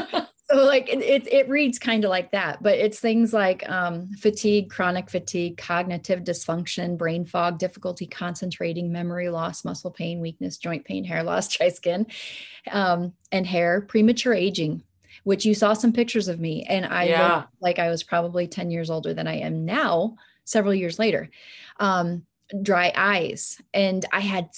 So like it, it, it reads kind of like that, but it's things like um, fatigue, chronic fatigue, cognitive dysfunction, brain fog, difficulty concentrating, memory loss, muscle pain, weakness, joint pain, hair loss, dry skin, um, and hair, premature aging, which you saw some pictures of me, and I yeah. looked like I was probably ten years older than I am now, several years later. Um, dry eyes. And I had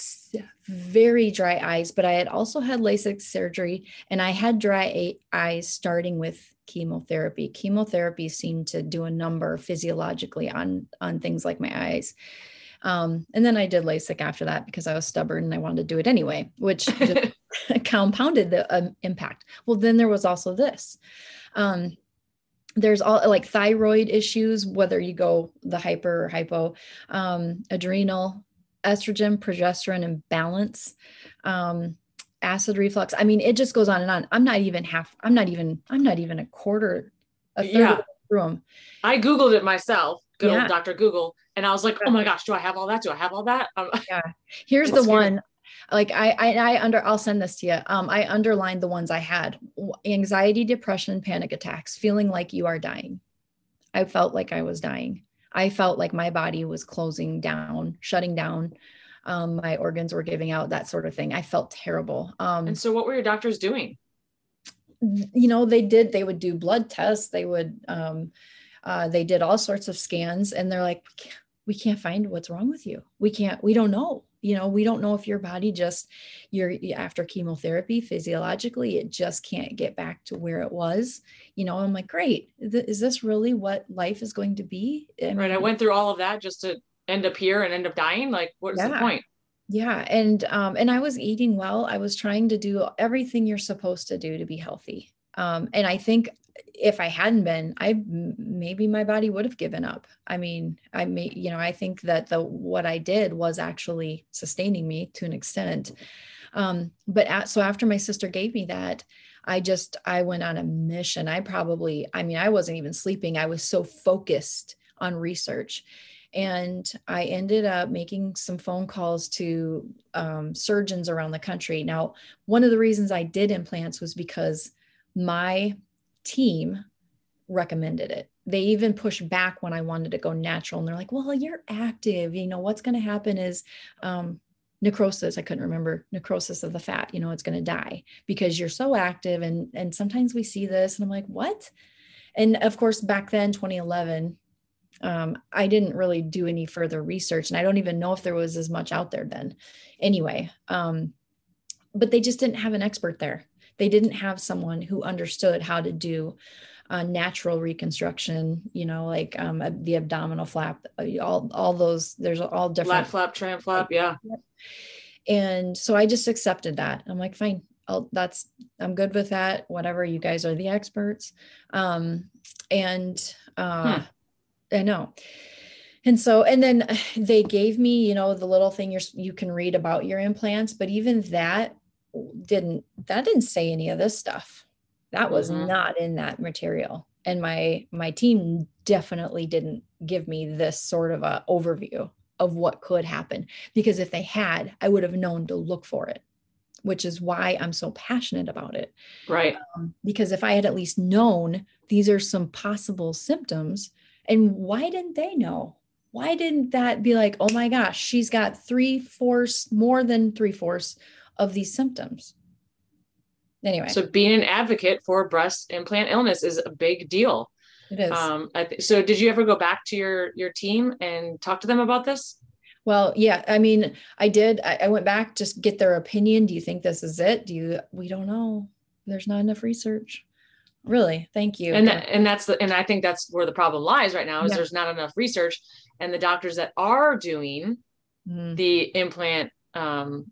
very dry eyes, but I had also had LASIK surgery, and I had dry eyes starting with chemotherapy. Chemotherapy seemed to do a number physiologically on, on things like my eyes. Um, and then I did LASIK after that because I was stubborn and I wanted to do it anyway, which just compounded the um, impact. Well, then there was also this, um, there's all like thyroid issues, whether you go the hyper or hypo, um, adrenal, estrogen, progesterone imbalance, um, acid reflux. I mean, it just goes on and on. I'm not even half, I'm not even, I'm not even a quarter, a third yeah. through them. I Googled it myself, good yeah. old Doctor Google. And I was like, oh my gosh, do I have all that? Do I have all that? Um, yeah. Here's the scary. one. Like I, I, I under, I'll send this to you. Um, I underlined the ones I had: anxiety, depression, panic attacks, feeling like you are dying. I felt like I was dying. I felt like my body was closing down, shutting down. Um, my organs were giving out, that sort of thing. I felt terrible. Um, and so what were your doctors doing? You know, they did, they would do blood tests. They would, um, uh, they did all sorts of scans, and they're like, we can't, we can't find what's wrong with you. We can't, we don't know. You know, we don't know if your body just, you're after chemotherapy, physiologically, it just can't get back to where it was. You know, I'm like, great. Th- is this really what life is going to be? I mean, right. I went through all of that just to end up here and end up dying. Like, what is yeah. the point? Yeah. And, um, and I was eating well. I was trying to do everything you're supposed to do to be healthy. Um, and I think if I hadn't been, I, maybe my body would have given up. I mean, I may, you know, I think that the, what I did was actually sustaining me to an extent. Um, but at, so after my sister gave me that, I just, I went on a mission. I probably, I mean, I wasn't even sleeping. I was so focused on research, and I ended up making some phone calls to, um, surgeons around the country. Now, one of the reasons I did implants was because my team recommended it. They even pushed back when I wanted to go natural, and they're like, well, you're active. You know, what's going to happen is, um, necrosis. I couldn't remember necrosis of the fat, you know, it's going to die because you're so active. And, and sometimes we see this, and I'm like, what? And of course, back then, twenty eleven, um, I didn't really do any further research, and I don't even know if there was as much out there then anyway. Um, but they just didn't have an expert there. They didn't have someone who understood how to do uh, natural reconstruction, you know, like um, the abdominal flap, all all those, there's all different. Flat flap, tram flap, yeah. And so I just accepted that. I'm like, fine, I'll, that's, I'm good with that. Whatever, you guys are the experts. Um, and uh, huh. I know. And so, and then they gave me, you know, the little thing you're, you can read about your implants, but even that, didn't that didn't say any of this stuff that was mm-hmm. not in that material, and my my team definitely didn't give me this sort of a overview of what could happen, because if they had, I would have known to look for it, which is why I'm so passionate about it, right? Um, because if I had at least known these are some possible symptoms, and why didn't they know? Why didn't that be like, oh my gosh, she's got three-fourths, more than three-fourths of these symptoms. Anyway. So being an advocate for breast implant illness is a big deal. It is. Um, I th- so did you ever go back to your, your team and talk to them about this? Well, yeah, I mean, I did, I, I went back, just get their opinion. Do you think this is it? Do you, we don't know. There's not enough research. Really? Thank you. And, that, and that's the, and I think that's where the problem lies right now is yeah. there's not enough research, and the doctors that are doing mm. the implant, um,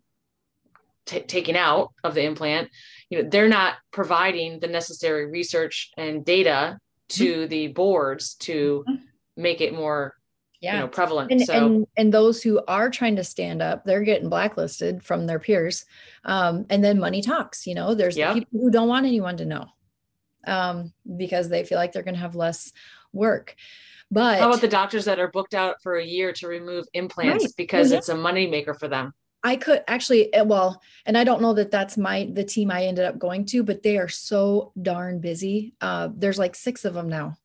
T- taken out of the implant, you know, they're not providing the necessary research and data to mm-hmm. the boards to mm-hmm. make it more yeah. you know, prevalent. And, so, and, and those who are trying to stand up, they're getting blacklisted from their peers. Um, and then money talks, you know, there's yep. the people who don't want anyone to know um, because they feel like they're going to have less work. But how about the doctors that are booked out for a year to remove implants right. because well, yeah. it's a moneymaker for them? I could actually, well, and I don't know that that's my, the team I ended up going to, but they are so darn busy. Uh, there's like six of them now.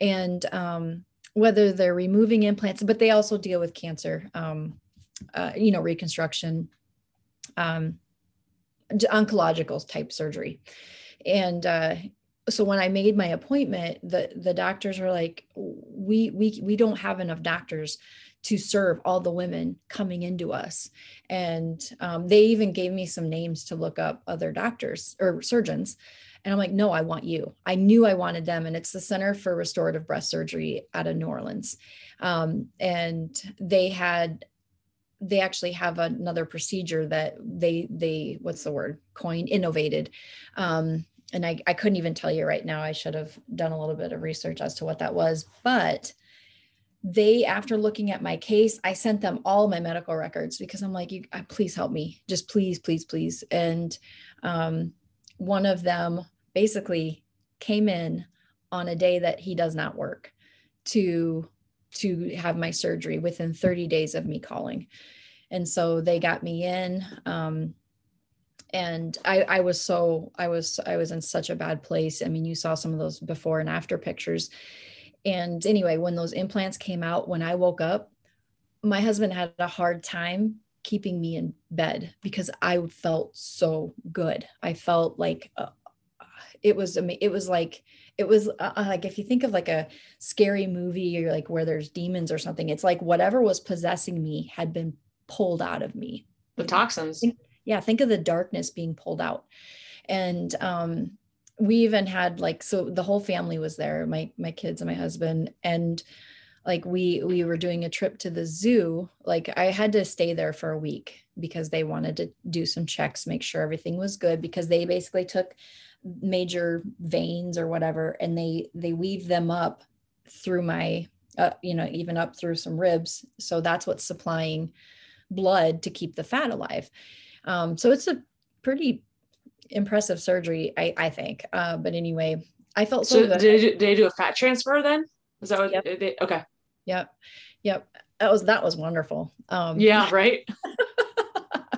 And um, whether they're removing implants, but they also deal with cancer, um, uh, you know, reconstruction, um, oncological type surgery. And uh, so when I made my appointment, the, the doctors were like, we, we, we don't have enough doctors to serve all the women coming into us. And um, they even gave me some names to look up other doctors or surgeons. And I'm like, no, I want you. I knew I wanted them. And it's the Center for Restorative Breast Surgery out of New Orleans. Um, and they had, they actually have another procedure that they, they, what's the word, coined, innovated. Um, and I, I couldn't even tell you right now. I should have done a little bit of research as to what that was, but they, after looking at my case, I sent them all my medical records because I'm like, you, please help me. Just please, please, please. And um, one of them basically came in on a day that he does not work to, to have my surgery within thirty days of me calling. And so they got me in. Um, and I, I was so, I was, I was in such a bad place. I mean, you saw some of those before and after pictures. And anyway, when those implants came out, when I woke up, my husband had a hard time keeping me in bed because I felt so good. I felt like uh, it was, it was like, it was uh, like, if you think of like a scary movie or like where there's demons or something, it's like whatever was possessing me had been pulled out of me. The toxins. Think, yeah. Think of the darkness being pulled out. And, um, we even had like, so the whole family was there, my, my kids and my husband. And like, we, we were doing a trip to the zoo. Like I had to stay there for a week because they wanted to do some checks, make sure everything was good, because they basically took major veins or whatever. And they, they weave them up through my, uh, you know, even up through some ribs. So that's what's supplying blood to keep the fat alive. Um, so it's a pretty impressive surgery, I, I think. Uh, but anyway, I felt so, so good. Did, did they do a fat transfer then? Is that what yep. they, okay. Yep. Yep. That was, that was wonderful. Um, yeah. Right. I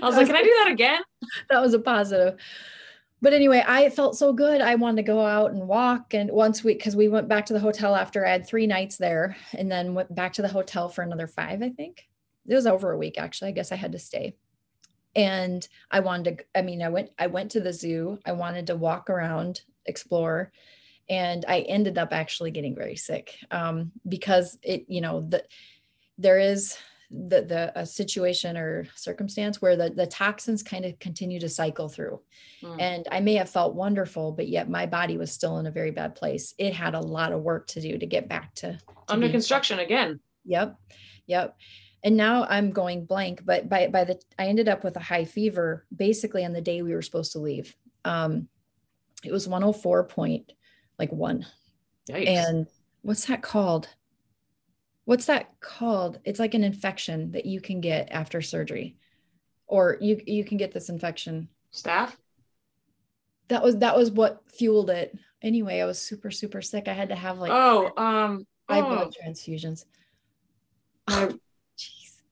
was like, was, can I do that again? That was a positive, but anyway, I felt so good. I wanted to go out and walk. And once we, cause we went back to the hotel after I had three nights there and then went back to the hotel for another five, I think it was over a week. Actually, I guess I had to stay. And I wanted to, I mean, I went, I went to the zoo. I wanted to walk around, explore, and I ended up actually getting very sick um, because it, you know, the, there is the, the a situation or circumstance where the, the toxins kind of continue to cycle through. Mm. And I may have felt wonderful, but yet my body was still in a very bad place. It had a lot of work to do to get back to, to under construction again. Yep. Yep. And now I'm going blank, but by, by the, I ended up with a high fever basically on the day we were supposed to leave. Um, it was one oh four point one. Yikes. And what's that called? What's that called? It's like an infection that you can get after surgery, or you, you can get this infection. Staph? That was, that was what fueled it. Anyway, I was super, super sick. I had to have like, Oh, um, high oh. blood transfusions. Um, Jeez.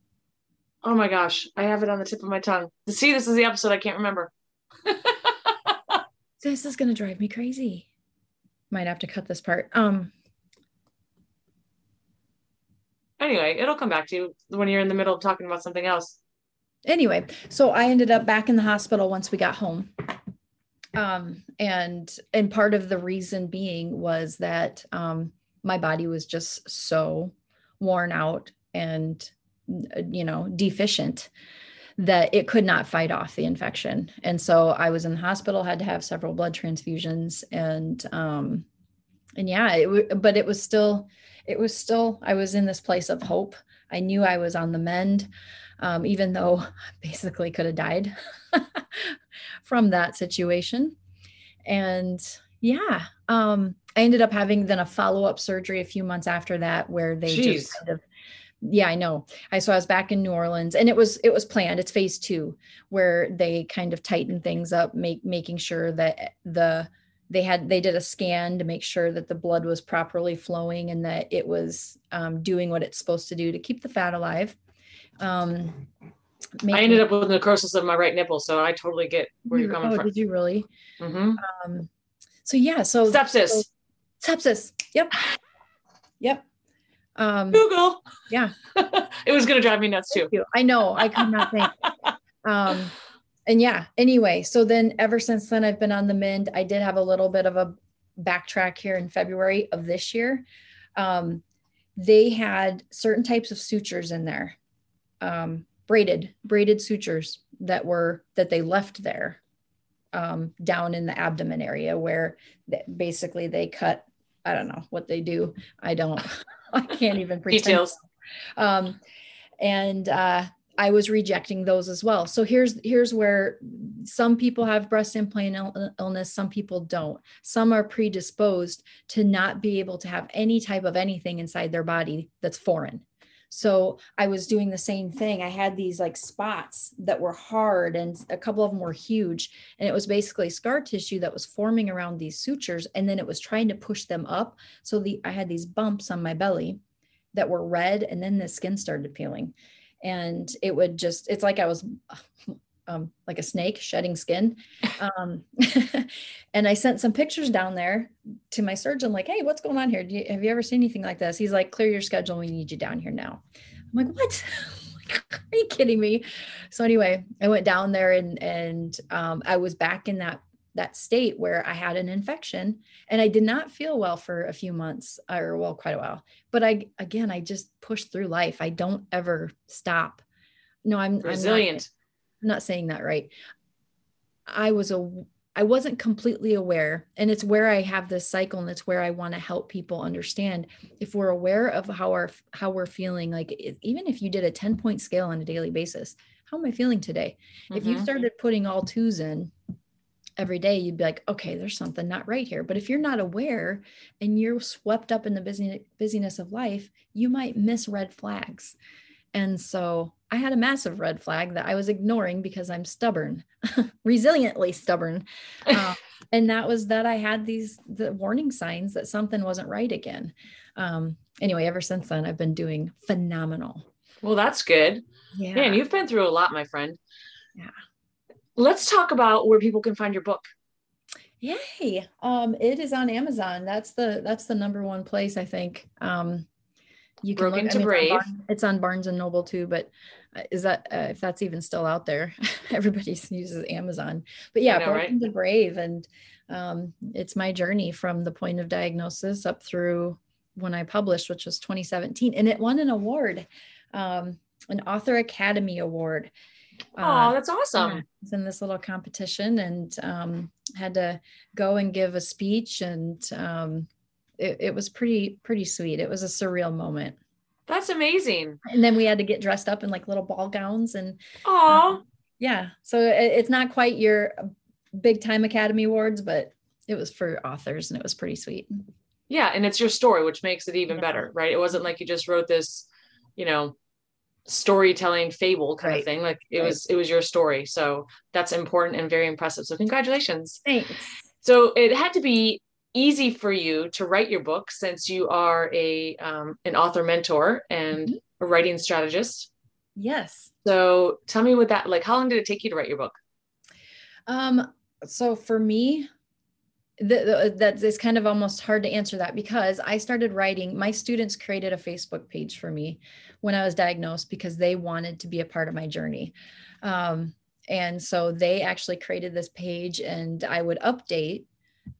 Oh my gosh. I have it on the tip of my tongue. See, this is the episode I can't remember. This is going to drive me crazy. Might have to cut this part. Um. Anyway, it'll come back to you when you're in the middle of talking about something else. Anyway. So I ended up back in the hospital once we got home. Um, and, and part of the reason being was that um, my body was just so worn out and, you know, deficient that it could not fight off the infection. And so I was in the hospital, had to have several blood transfusions and, um, and yeah, it w- but it was still, it was still, I was in this place of hope. I knew I was on the mend, um, even though I basically could have died from that situation. And yeah, um, I ended up having then a follow-up surgery a few months after that, where they Jeez. just kind of, yeah, I know. I, so I was back in New Orleans and it was, it was planned. It's phase two where they kind of tighten things up, make, making sure that the, they had, they did a scan to make sure that the blood was properly flowing and that it was um, doing what it's supposed to do to keep the fat alive. Um, making- I ended up with necrosis of my right nipple. So I totally get where you're coming oh, from. Did you really? Mm-hmm. Um, so yeah, so- Sepsis. So, sepsis, yep, yep. Um, Google. Yeah. It was going to drive me nuts too. I know. I could not think. Um, and yeah, anyway, so then ever since then I've been on the mend. I did have a little bit of a backtrack here in February of this year. Um, they had certain types of sutures in there, um, braided, braided sutures that were, that they left there, um, down in the abdomen area where th- basically they cut, I don't know what they do. I don't, I can't even pretend. Details. Um, and, uh, I was rejecting those as well. So here's, here's where some people have breast implant il- illness. Some people don't. Some are predisposed to not be able to have any type of anything inside their body that's foreign. So I was doing the same thing. I had these like spots that were hard and a couple of them were huge. And it was basically scar tissue that was forming around these sutures. And then it was trying to push them up. So the, I had these bumps on my belly that were red. And then the skin started peeling and it would just, it's like I was um, like a snake shedding skin. Um, and I sent some pictures down there to my surgeon, like, hey, what's going on here? Do you, have you ever seen anything like this? He's like, clear your schedule. We need you down here now. I'm like, what? Are you kidding me? So anyway, I went down there and, and um, I was back in that, that state where I had an infection and I did not feel well for a few months or well, quite a while, but I, again, I just pushed through life. I don't ever stop. No, I'm resilient. I'm not, I'm not saying that right. I was a, I wasn't completely aware, and it's where I have this cycle, and it's where I want to help people understand if we're aware of how our, how we're feeling. Like if, even if you did a ten point scale on a daily basis, how am I feeling today? Mm-hmm. If you started putting all twos in every day, you'd be like, okay, there's something not right here. But if you're not aware and you're swept up in the busy, busyness of life, you might miss red flags. And so I had a massive red flag that I was ignoring because I'm stubborn, resiliently stubborn. Uh, and that was that I had these the warning signs that something wasn't right again. Um, anyway, ever since then, I've been doing phenomenal. Well, that's good. Yeah. Man, you've been through a lot, my friend. Yeah. Let's talk about where people can find your book. Yay. Um, it is on Amazon. That's the, that's the number one place, I think. Um, you can Broken look, to I mean, Brave. It's on, Barnes, it's on Barnes and Noble too, but is that, uh, if that's even still out there, everybody uses Amazon, but yeah, know, Broken right? to Brave. And, um, it's my journey from the point of diagnosis up through when I published, which was twenty seventeen, and it won an award, um, an Author Academy Award. Oh, that's awesome. Uh, I was in this little competition and um, had to go and give a speech, and um, it, it was pretty, pretty sweet. It was a surreal moment. That's amazing. And then we had to get dressed up in like little ball gowns and oh, uh, yeah. So it, it's not quite your big time Academy Awards, but it was for authors and it was pretty sweet. Yeah. And it's your story, which makes it even yeah. better, right? It wasn't like you just wrote this, you know, storytelling fable kind right. of thing. Like it right. was, it was your story. So that's important and very impressive. So congratulations. Thanks. So it had to be easy for you to write your book since you are a, um, an author mentor and mm-hmm. a writing strategist. Yes. So tell me what that, like, how long did it take you to write your book? Um, so for me, the, the, that is kind of almost hard to answer that because I started writing, my students created a Facebook page for me when I was diagnosed because they wanted to be a part of my journey. Um, and so they actually created this page and I would update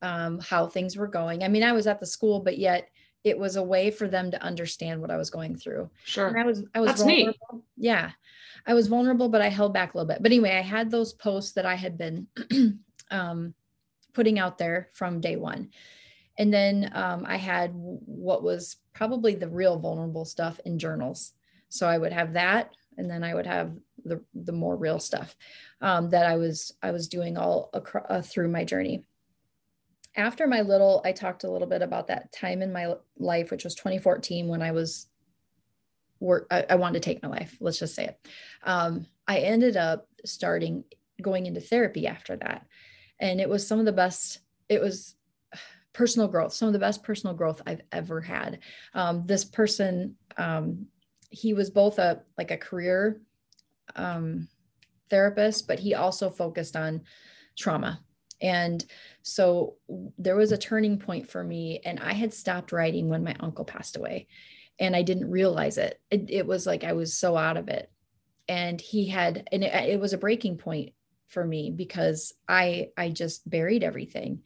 um, how things were going. I mean, I was at the school, but yet it was a way for them to understand what I was going through. Sure. And I was, I was That's vulnerable. Neat. Yeah. I was vulnerable, but I held back a little bit. But anyway, I had those posts that I had been, um, putting out there from day one. And then um, I had what was probably the real vulnerable stuff in journals. So I would have that. And then I would have the, the more real stuff um, that I was, I was doing all across, uh, through my journey. After my little, I talked a little bit about that time in my life, which was twenty fourteen when I was, work, I, I wanted to take my life. Let's just say it. Um, I ended up starting going into therapy after that. And it was some of the best, it was personal growth, some of the best personal growth I've ever had. Um, this person, um, he was both a, like a career um, therapist, but he also focused on trauma. And so there was a turning point for me, and I had stopped writing when my uncle passed away, and I didn't realize it. It, it was like, I was so out of it. And he had, and it, it was a breaking point for me because I, I just buried everything.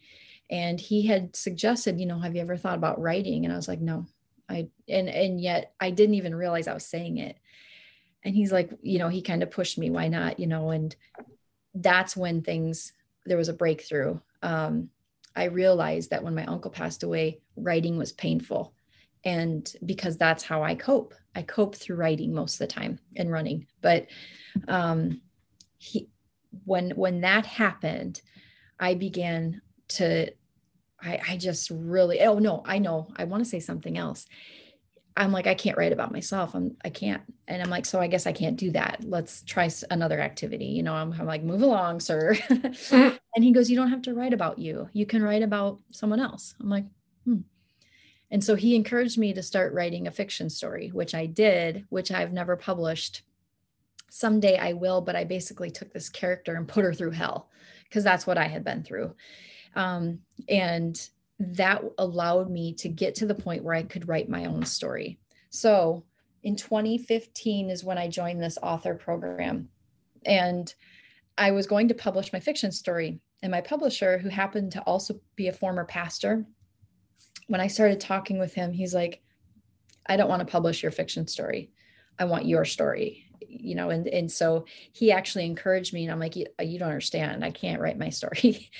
And he had suggested, you know, have you ever thought about writing? And I was like, no, I, and, and yet I didn't even realize I was saying it. And he's like, you know, he kind of pushed me, why not, you know? And that's when things, there was a breakthrough. Um, I realized that when my uncle passed away, writing was painful. And because that's how I cope, I cope through writing most of the time and running. But um, he, when, when that happened, I began to, I, I just really, oh no, I know, I want to say something else. I'm like, I can't write about myself. I'm, I can't. And I'm like, so I guess I can't do that. Let's try another activity. You know, I'm, I'm like, move along, sir. And he goes, you don't have to write about you. You can write about someone else. I'm like, hmm. And so he encouraged me to start writing a fiction story, which I did, which I've never published. Someday I will, but I basically took this character and put her through hell because that's what I had been through. Um, and that allowed me to get to the point where I could write my own story. So in twenty fifteen is when I joined this author program, and I was going to publish my fiction story, and my publisher, who happened to also be a former pastor, when I started talking with him, he's like, I don't want to publish your fiction story. I want your story, you know? And, and so he actually encouraged me, and I'm like, you, you don't understand. I can't write my story.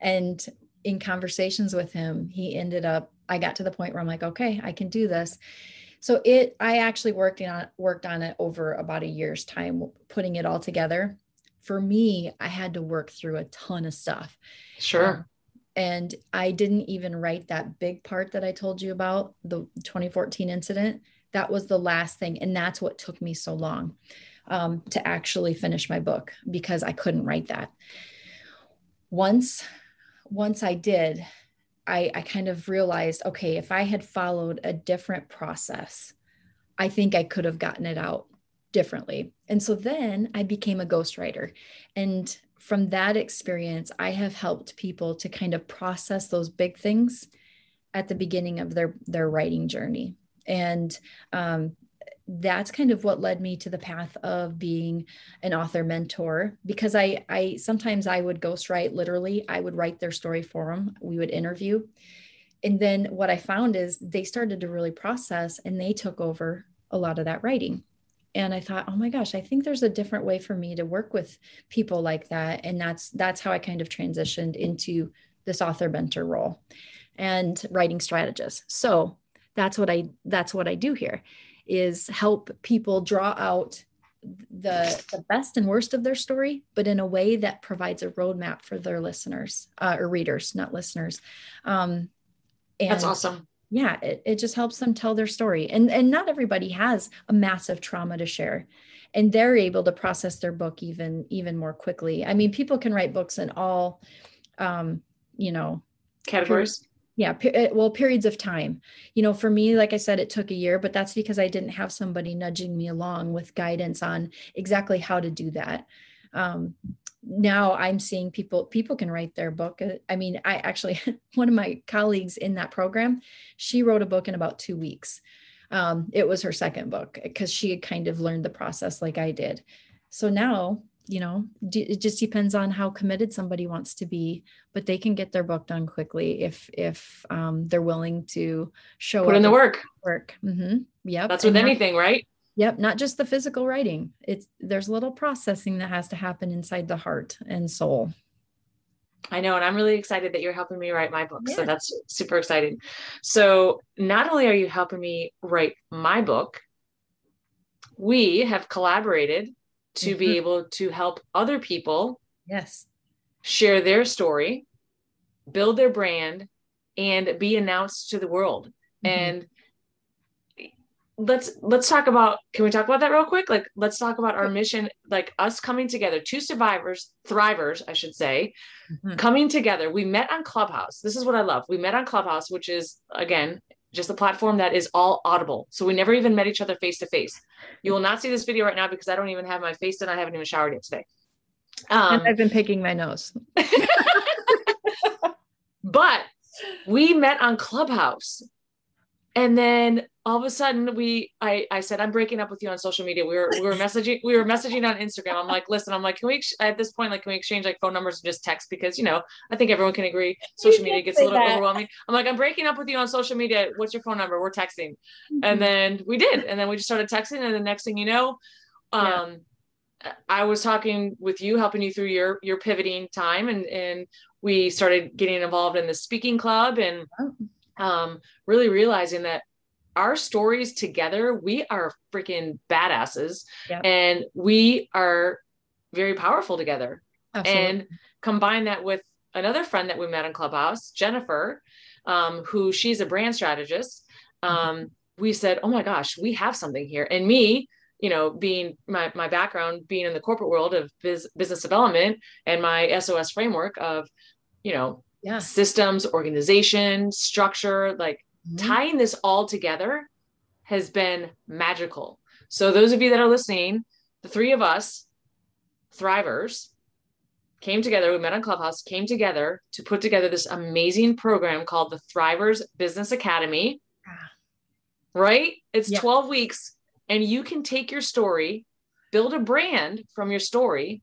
And in conversations with him, he ended up, I got to the point where I'm like, okay, I can do this. So it, I actually worked on, worked on it over about a year's time, putting it all together. For me, I had to work through a ton of stuff. Sure. Um, and I didn't even write that big part that I told you about, the twenty fourteen incident. That was the last thing. And that's what took me so long um, to actually finish my book, because I couldn't write that. Once Once I did, I, I kind of realized, okay, if I had followed a different process, I think I could have gotten it out differently. And so then I became a ghostwriter. And from that experience, I have helped people to kind of process those big things at the beginning of their, their writing journey. And um, that's kind of what led me to the path of being an author mentor, because I, I, sometimes I would ghostwrite. Literally, I would write their story for them. We would interview. And then what I found is they started to really process, and they took over a lot of that writing. And I thought, oh my gosh, I think there's a different way for me to work with people like that. And that's, that's how I kind of transitioned into this author mentor role and writing strategist. So that's what I, that's what I do here, is help people draw out the, the best and worst of their story, but in a way that provides a roadmap for their listeners uh, or readers, not listeners. Um, and that's awesome. Yeah, it, it just helps them tell their story. And, and not everybody has a massive trauma to share, and they're able to process their book even, even more quickly. I mean, people can write books in all, um, you know, categories. Yeah. Well, periods of time, you know, for me, like I said, it took a year, but that's because I didn't have somebody nudging me along with guidance on exactly how to do that. Um, now I'm seeing people, people can write their book. I mean, I actually, one of my colleagues in that program, she wrote a book in about two weeks. Um, it was her second book because she had kind of learned the process like I did. So now, you know, it just depends on how committed somebody wants to be, but they can get their book done quickly if if um, they're willing to show put in the work. Work. Mm-hmm. Yep. That's with and anything, not, right? Yep. Not just the physical writing. It's there's a little processing that has to happen inside the heart and soul. I know. And I'm really excited that you're helping me write my book. Yeah. So that's super exciting. So not only are you helping me write my book, we have collaborated to be able to help other people yes, share their story, build their brand, and be announced to the world. Mm-hmm. And let's, let's talk about, can we talk about that real quick? Like, let's talk about our mission, like us coming together, two survivors, thrivers, I should say, mm-hmm. coming together. We met on Clubhouse. This is what I love. We met on Clubhouse, which is, again, just a platform that is all audible. So we never even met each other face to face. You will not see this video right now because I don't even have my face and I haven't even showered yet today. Um, and I've been picking my nose. But we met on Clubhouse. And then all of a sudden we, I, I said, I'm breaking up with you on social media. We were, we were messaging, we were messaging on Instagram. I'm like, listen, I'm like, can we, at this point, like, can we exchange like phone numbers and just text? Because, you know, I think everyone can agree social media gets a little bit overwhelming. I'm like, I'm breaking up with you on social media. What's your phone number? We're texting. Mm-hmm. And then we did. And then we just started texting. And the next thing you know, um, yeah. I was talking with you, helping you through your, your pivoting time. And, and we started getting involved in the speaking club and um, really realizing that our stories together, we are freaking badasses. Yep. And we are very powerful together. Absolutely. And combine that with another friend that we met in Clubhouse, Jennifer, um, who she's a brand strategist. Um, mm-hmm. We said, oh my gosh, we have something here. And me, you know, being my, my background, being in the corporate world of biz, business development and my S O S framework of, you know, yeah. systems, organization, structure, like mm-hmm. tying this all together has been magical. So those of you that are listening, the three of us, Thrivers, came together, we met on Clubhouse, came together to put together this amazing program called the Thrivers Business Academy, yeah. right? It's yeah. twelve weeks. And you can take your story, build a brand from your story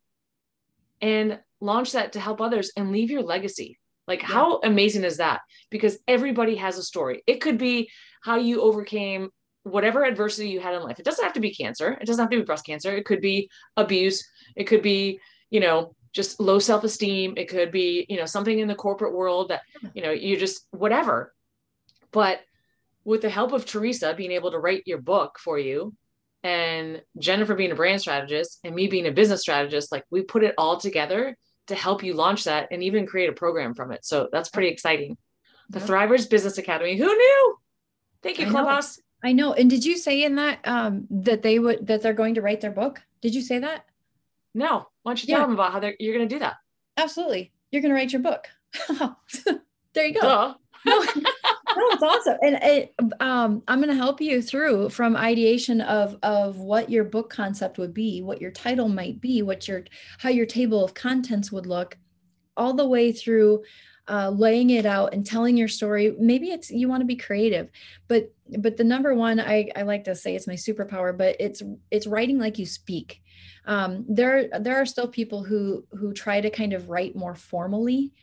and launch that to help others and leave your legacy. Like yeah. how amazing is that? Because everybody has a story. It could be how you overcame whatever adversity you had in life. It doesn't have to be cancer. It doesn't have to be breast cancer. It could be abuse. It could be, you know, just low self-esteem. It could be, you know, something in the corporate world that, you know, you just, whatever. But with the help of Teresa being able to write your book for you and Jennifer being a brand strategist and me being a business strategist, like we put it all together to help you launch that and even create a program from it. So that's pretty exciting. The yeah. Thrivers Business Academy. Who knew? Thank you, Clubhouse. I know. I know. And did you say in that, um, that they would, that they're going to write their book? Did you say that? No. Why don't you yeah. tell them about how they're, you're going to do that? Absolutely. You're going to write your book. There you go. Duh. No. No, it's awesome. And it, um, I'm going to help you through from ideation of, of what your book concept would be, what your title might be, what your, how your table of contents would look, all the way through uh, laying it out and telling your story. Maybe it's, you want to be creative, but, but the number one, I, I like to say it's my superpower, but it's, it's writing like you speak. Um, there, there are still people who, who try to kind of write more formally,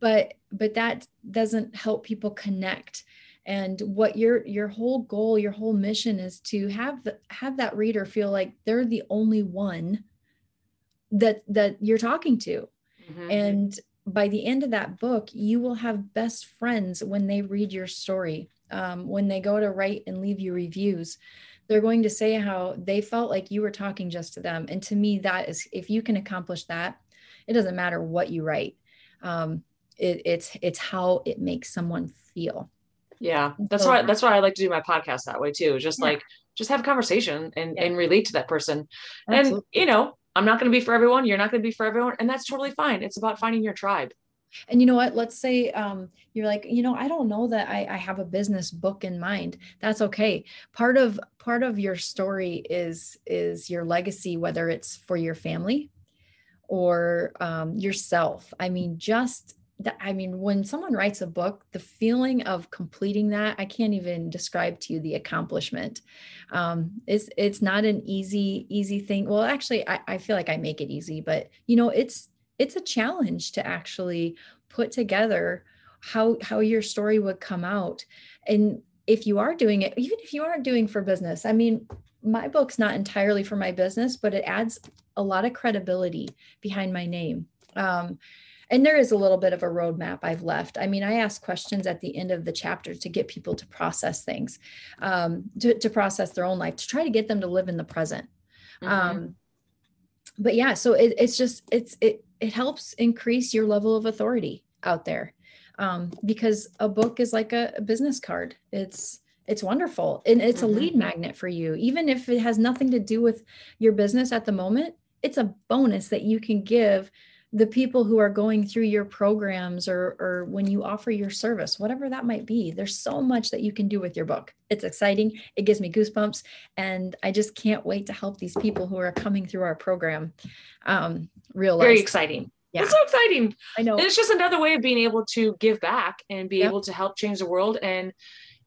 but but that doesn't help people connect. And what your your whole goal, your whole mission is to have the, have that reader feel like they're the only one that that you're talking to. Mm-hmm. And by the end of that book, you will have best friends when they read your story. Um, when they go to write and leave you reviews, they're going to say how they felt like you were talking just to them. And to me, that is, if you can accomplish that, it doesn't matter what you write. Um, It, it's it's how it makes someone feel. Yeah, that's so, why that's why I like to do my podcast that way too. Just yeah. like just have a conversation and, yeah. and relate to that person. Absolutely. And you know, I'm not going to be for everyone. You're not going to be for everyone, and that's totally fine. It's about finding your tribe. And you know what? Let's say um, you're like, you know, I don't know that I, I have a business book in mind. That's okay. Part of part of your story is is your legacy, whether it's for your family or um, yourself. I mean, just. I mean, when someone writes a book, the feeling of completing that, I can't even describe to you the accomplishment. Um, it's, it's not an easy, easy thing. Well, actually, I, I feel like I make it easy, but you know, it's, it's a challenge to actually put together how, how your story would come out. And if you are doing it, even if you aren't doing for business, I mean, my book's not entirely for my business, but it adds a lot of credibility behind my name. Um, And there is a little bit of a roadmap I've left. I mean, I ask questions at the end of the chapter to get people to process things, um, to, to process their own life, to try to get them to live in the present. Mm-hmm. Um, but yeah, so it, it's just, it's, it, it helps increase your level of authority out there. Um, because a book is like a, a business card. It's, it's wonderful. And it's mm-hmm. a lead magnet for you. Even if it has nothing to do with your business at the moment, it's a bonus that you can give the people who are going through your programs, or, or when you offer your service, whatever that might be. There's so much that you can do with your book. It's exciting. It gives me goosebumps. And I just can't wait to help these people who are coming through our program. Um, realize. Very exciting. Yeah. It's so exciting. I know. And it's just another way of being able to give back and be yep. able to help change the world and,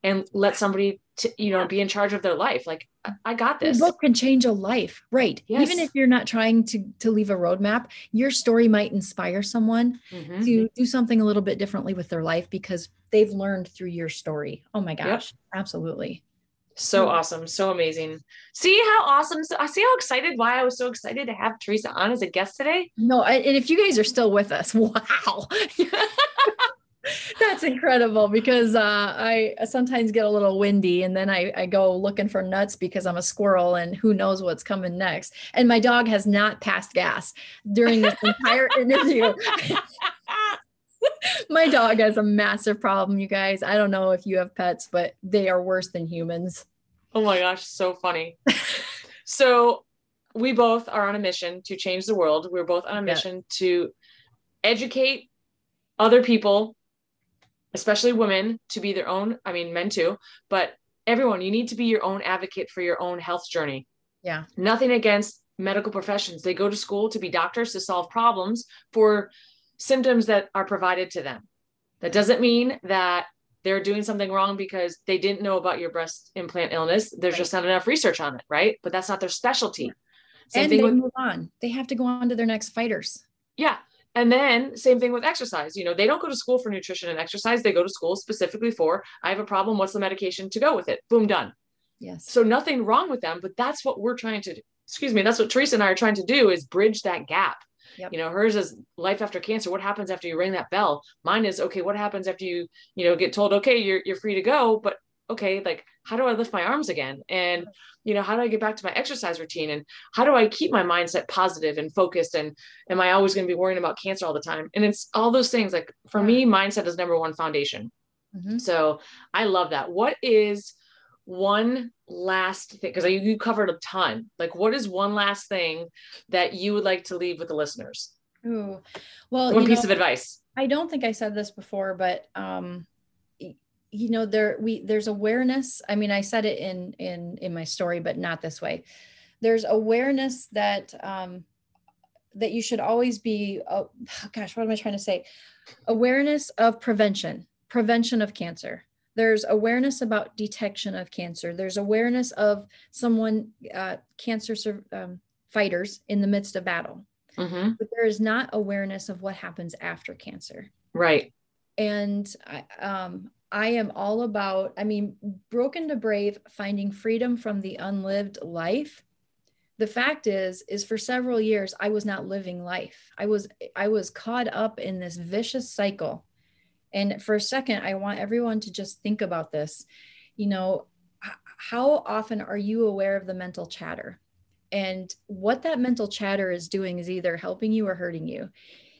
and let somebody, to, you know, be in charge of their life. Like, I got this. Your book can change a life, right? Yes. Even if you're not trying to, to leave a roadmap, your story might inspire someone mm-hmm. to do something a little bit differently with their life because they've learned through your story. Oh my gosh. Yep. Absolutely. So awesome. So amazing. See how awesome. So I see how excited, why I was so excited to have Teresa on as a guest today. No. I, and if you guys are still with us, wow. That's incredible because uh, I sometimes get a little windy and then I, I go looking for nuts because I'm a squirrel and who knows what's coming next. And my dog has not passed gas during this entire interview. My dog has a massive problem, you guys. I don't know if you have pets, but they are worse than humans. Oh my gosh. So funny. So we both are on a mission to change the world. We're both on a mission yeah. to educate other people, especially women, to be their own, I mean, men too, but everyone, you need to be your own advocate for your own health journey. Yeah. Nothing against medical professions. They go to school to be doctors, to solve problems for symptoms that are provided to them. That doesn't mean that they're doing something wrong because they didn't know about your breast implant illness. There's right. just not enough research on it. Right. But that's not their specialty. Same and thing they with, move on. They have to go on to their next fighters. Yeah. And then same thing with exercise. You know, they don't go to school for nutrition and exercise. They go to school specifically for, I have a problem. What's the medication to go with it? Boom, done. Yes. So nothing wrong with them, but that's what we're trying to do. Excuse me. That's what Teresa and I are trying to do, is bridge that gap. Yep. You know, hers is life after cancer. What happens after you ring that bell? Mine is, okay, what happens after you, you know, get told, okay, you're, you're free to go, but okay, like, how do I lift my arms again? And, you know, how do I get back to my exercise routine? And how do I keep my mindset positive and focused? And am I always going to be worrying about cancer all the time? And it's all those things. Like, for me, mindset is number one foundation. Mm-hmm. So I love that. What is one last thing? Cause I, you covered a ton. Like, what is one last thing that you would like to leave with the listeners? Ooh, well, one piece know, of advice. I don't think I said this before, but, um, you know, there, we, there's awareness. I mean, I said it in, in, in my story, but not this way. There's awareness that, um, that you should always be, oh gosh, what am I trying to say? Awareness of prevention, prevention of cancer. There's awareness about detection of cancer. There's awareness of someone, uh, cancer, um, fighters in the midst of battle, mm-hmm. but there is not awareness of what happens after cancer. Right. And, um, I am all about, I mean, Broken to Brave, finding freedom from the unlived life. The fact is, is for several years, I was not living life. I was, I was caught up in this vicious cycle. And for a second, I want everyone to just think about this. You know, how often are you aware of the mental chatter? And what that mental chatter is doing is either helping you or hurting you.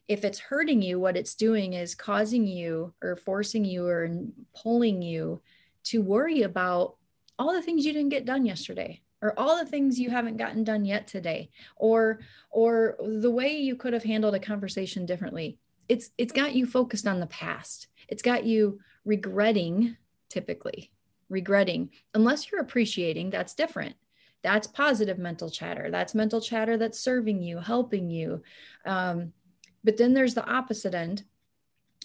If it's hurting you, what it's doing is causing you or forcing you or pulling you to worry about all the things you didn't get done yesterday, or all the things you haven't gotten done yet today, or, or the way you could have handled a conversation differently. It's, it's got you focused on the past. It's got you regretting, typically regretting, unless you're appreciating, that's different. That's positive mental chatter. That's mental chatter that's serving you, helping you, um, but then there's the opposite end,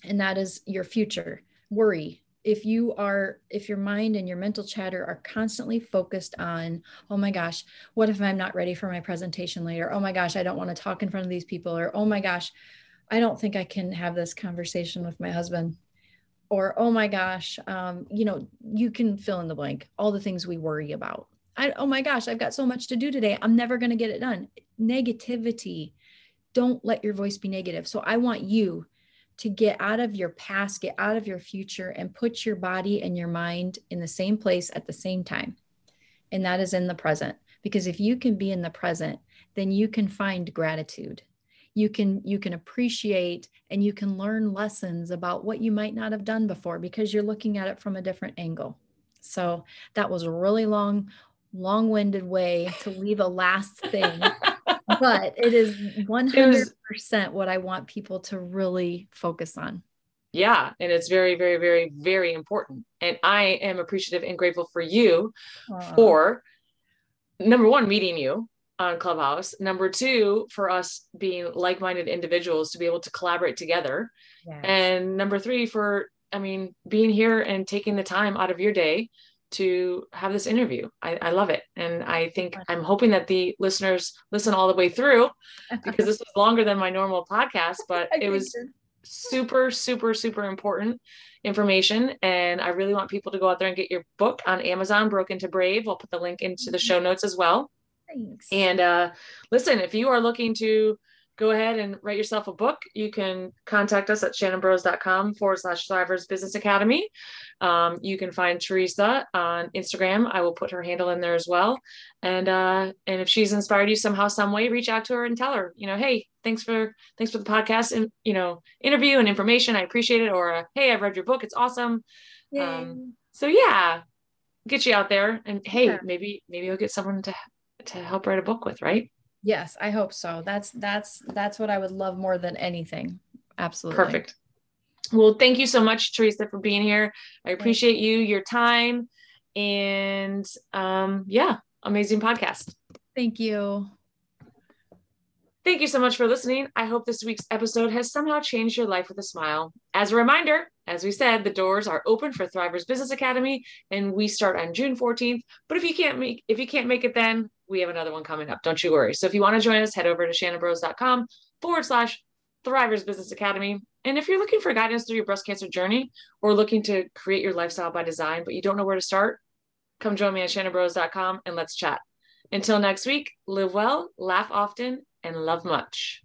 and that is your future worry. If you are, if your mind and your mental chatter are constantly focused on, oh my gosh, what if I'm not ready for my presentation later? Oh my gosh, I don't want to talk in front of these people. Or, oh my gosh, I don't think I can have this conversation with my husband. Or, oh my gosh, um, you know, you can fill in the blank, all the things we worry about. I, oh my gosh, I've got so much to do today. I'm never going to get it done. Negativity. Don't let your voice be negative. So I want you to get out of your past, get out of your future, and put your body and your mind in the same place at the same time. And that is in the present, because if you can be in the present, then you can find gratitude. You can, you can appreciate, and you can learn lessons about what you might not have done before, because you're looking at it from a different angle. So that was a really long, long-winded way to leave a last thing. but it is one hundred percent what I want people to really focus on. Yeah. And it's very, very, very, very important. And I am appreciative and grateful for you Aww. for, number one, meeting you on Clubhouse. Number two, for us being like-minded individuals to be able to collaborate together. Yes. And number three, for, I mean, being here and taking the time out of your day to have this interview. I, I love it. And I think I'm hoping that the listeners listen all the way through, because this was longer than my normal podcast, but it was super, super, super important information. And I really want people to go out there and get your book on Amazon, Broken to Brave. I'll put the link into the show notes as well. Thanks. And uh, listen, if you are looking to go ahead and write yourself a book, you can contact us at shannonburrows.com forward slash Thrivers Business Academy. Um, you can find Teresa on Instagram. I will put her handle in there as well. And, uh, and if she's inspired you somehow, some way, reach out to her and tell her, you know, hey, thanks for, thanks for the podcast and, you know, interview and information. I appreciate it. Or, uh, hey, I've read your book. It's awesome. Um, so yeah, get you out there and hey, yeah. maybe, maybe you'll get someone to, to help write a book with. Right. Yes, I hope so. That's, that's, that's what I would love more than anything. Absolutely. Perfect. Well, thank you so much, Teresa, for being here. I appreciate you, your time, and um, yeah, amazing podcast. Thank you. Thank you so much for listening. I hope this week's episode has somehow changed your life with a smile. As a reminder, as we said, the doors are open for Thrivers Business Academy, and we start on June fourteenth. But if you can't make, if you can't make it then, we have another one coming up. Don't you worry. So if you want to join us, head over to shannonburrows.com forward slash Thrivers Business Academy. And if you're looking for guidance through your breast cancer journey or looking to create your lifestyle by design, but you don't know where to start, come join me at shannonburrows dot com and let's chat. Until next week, live well, laugh often, and love much.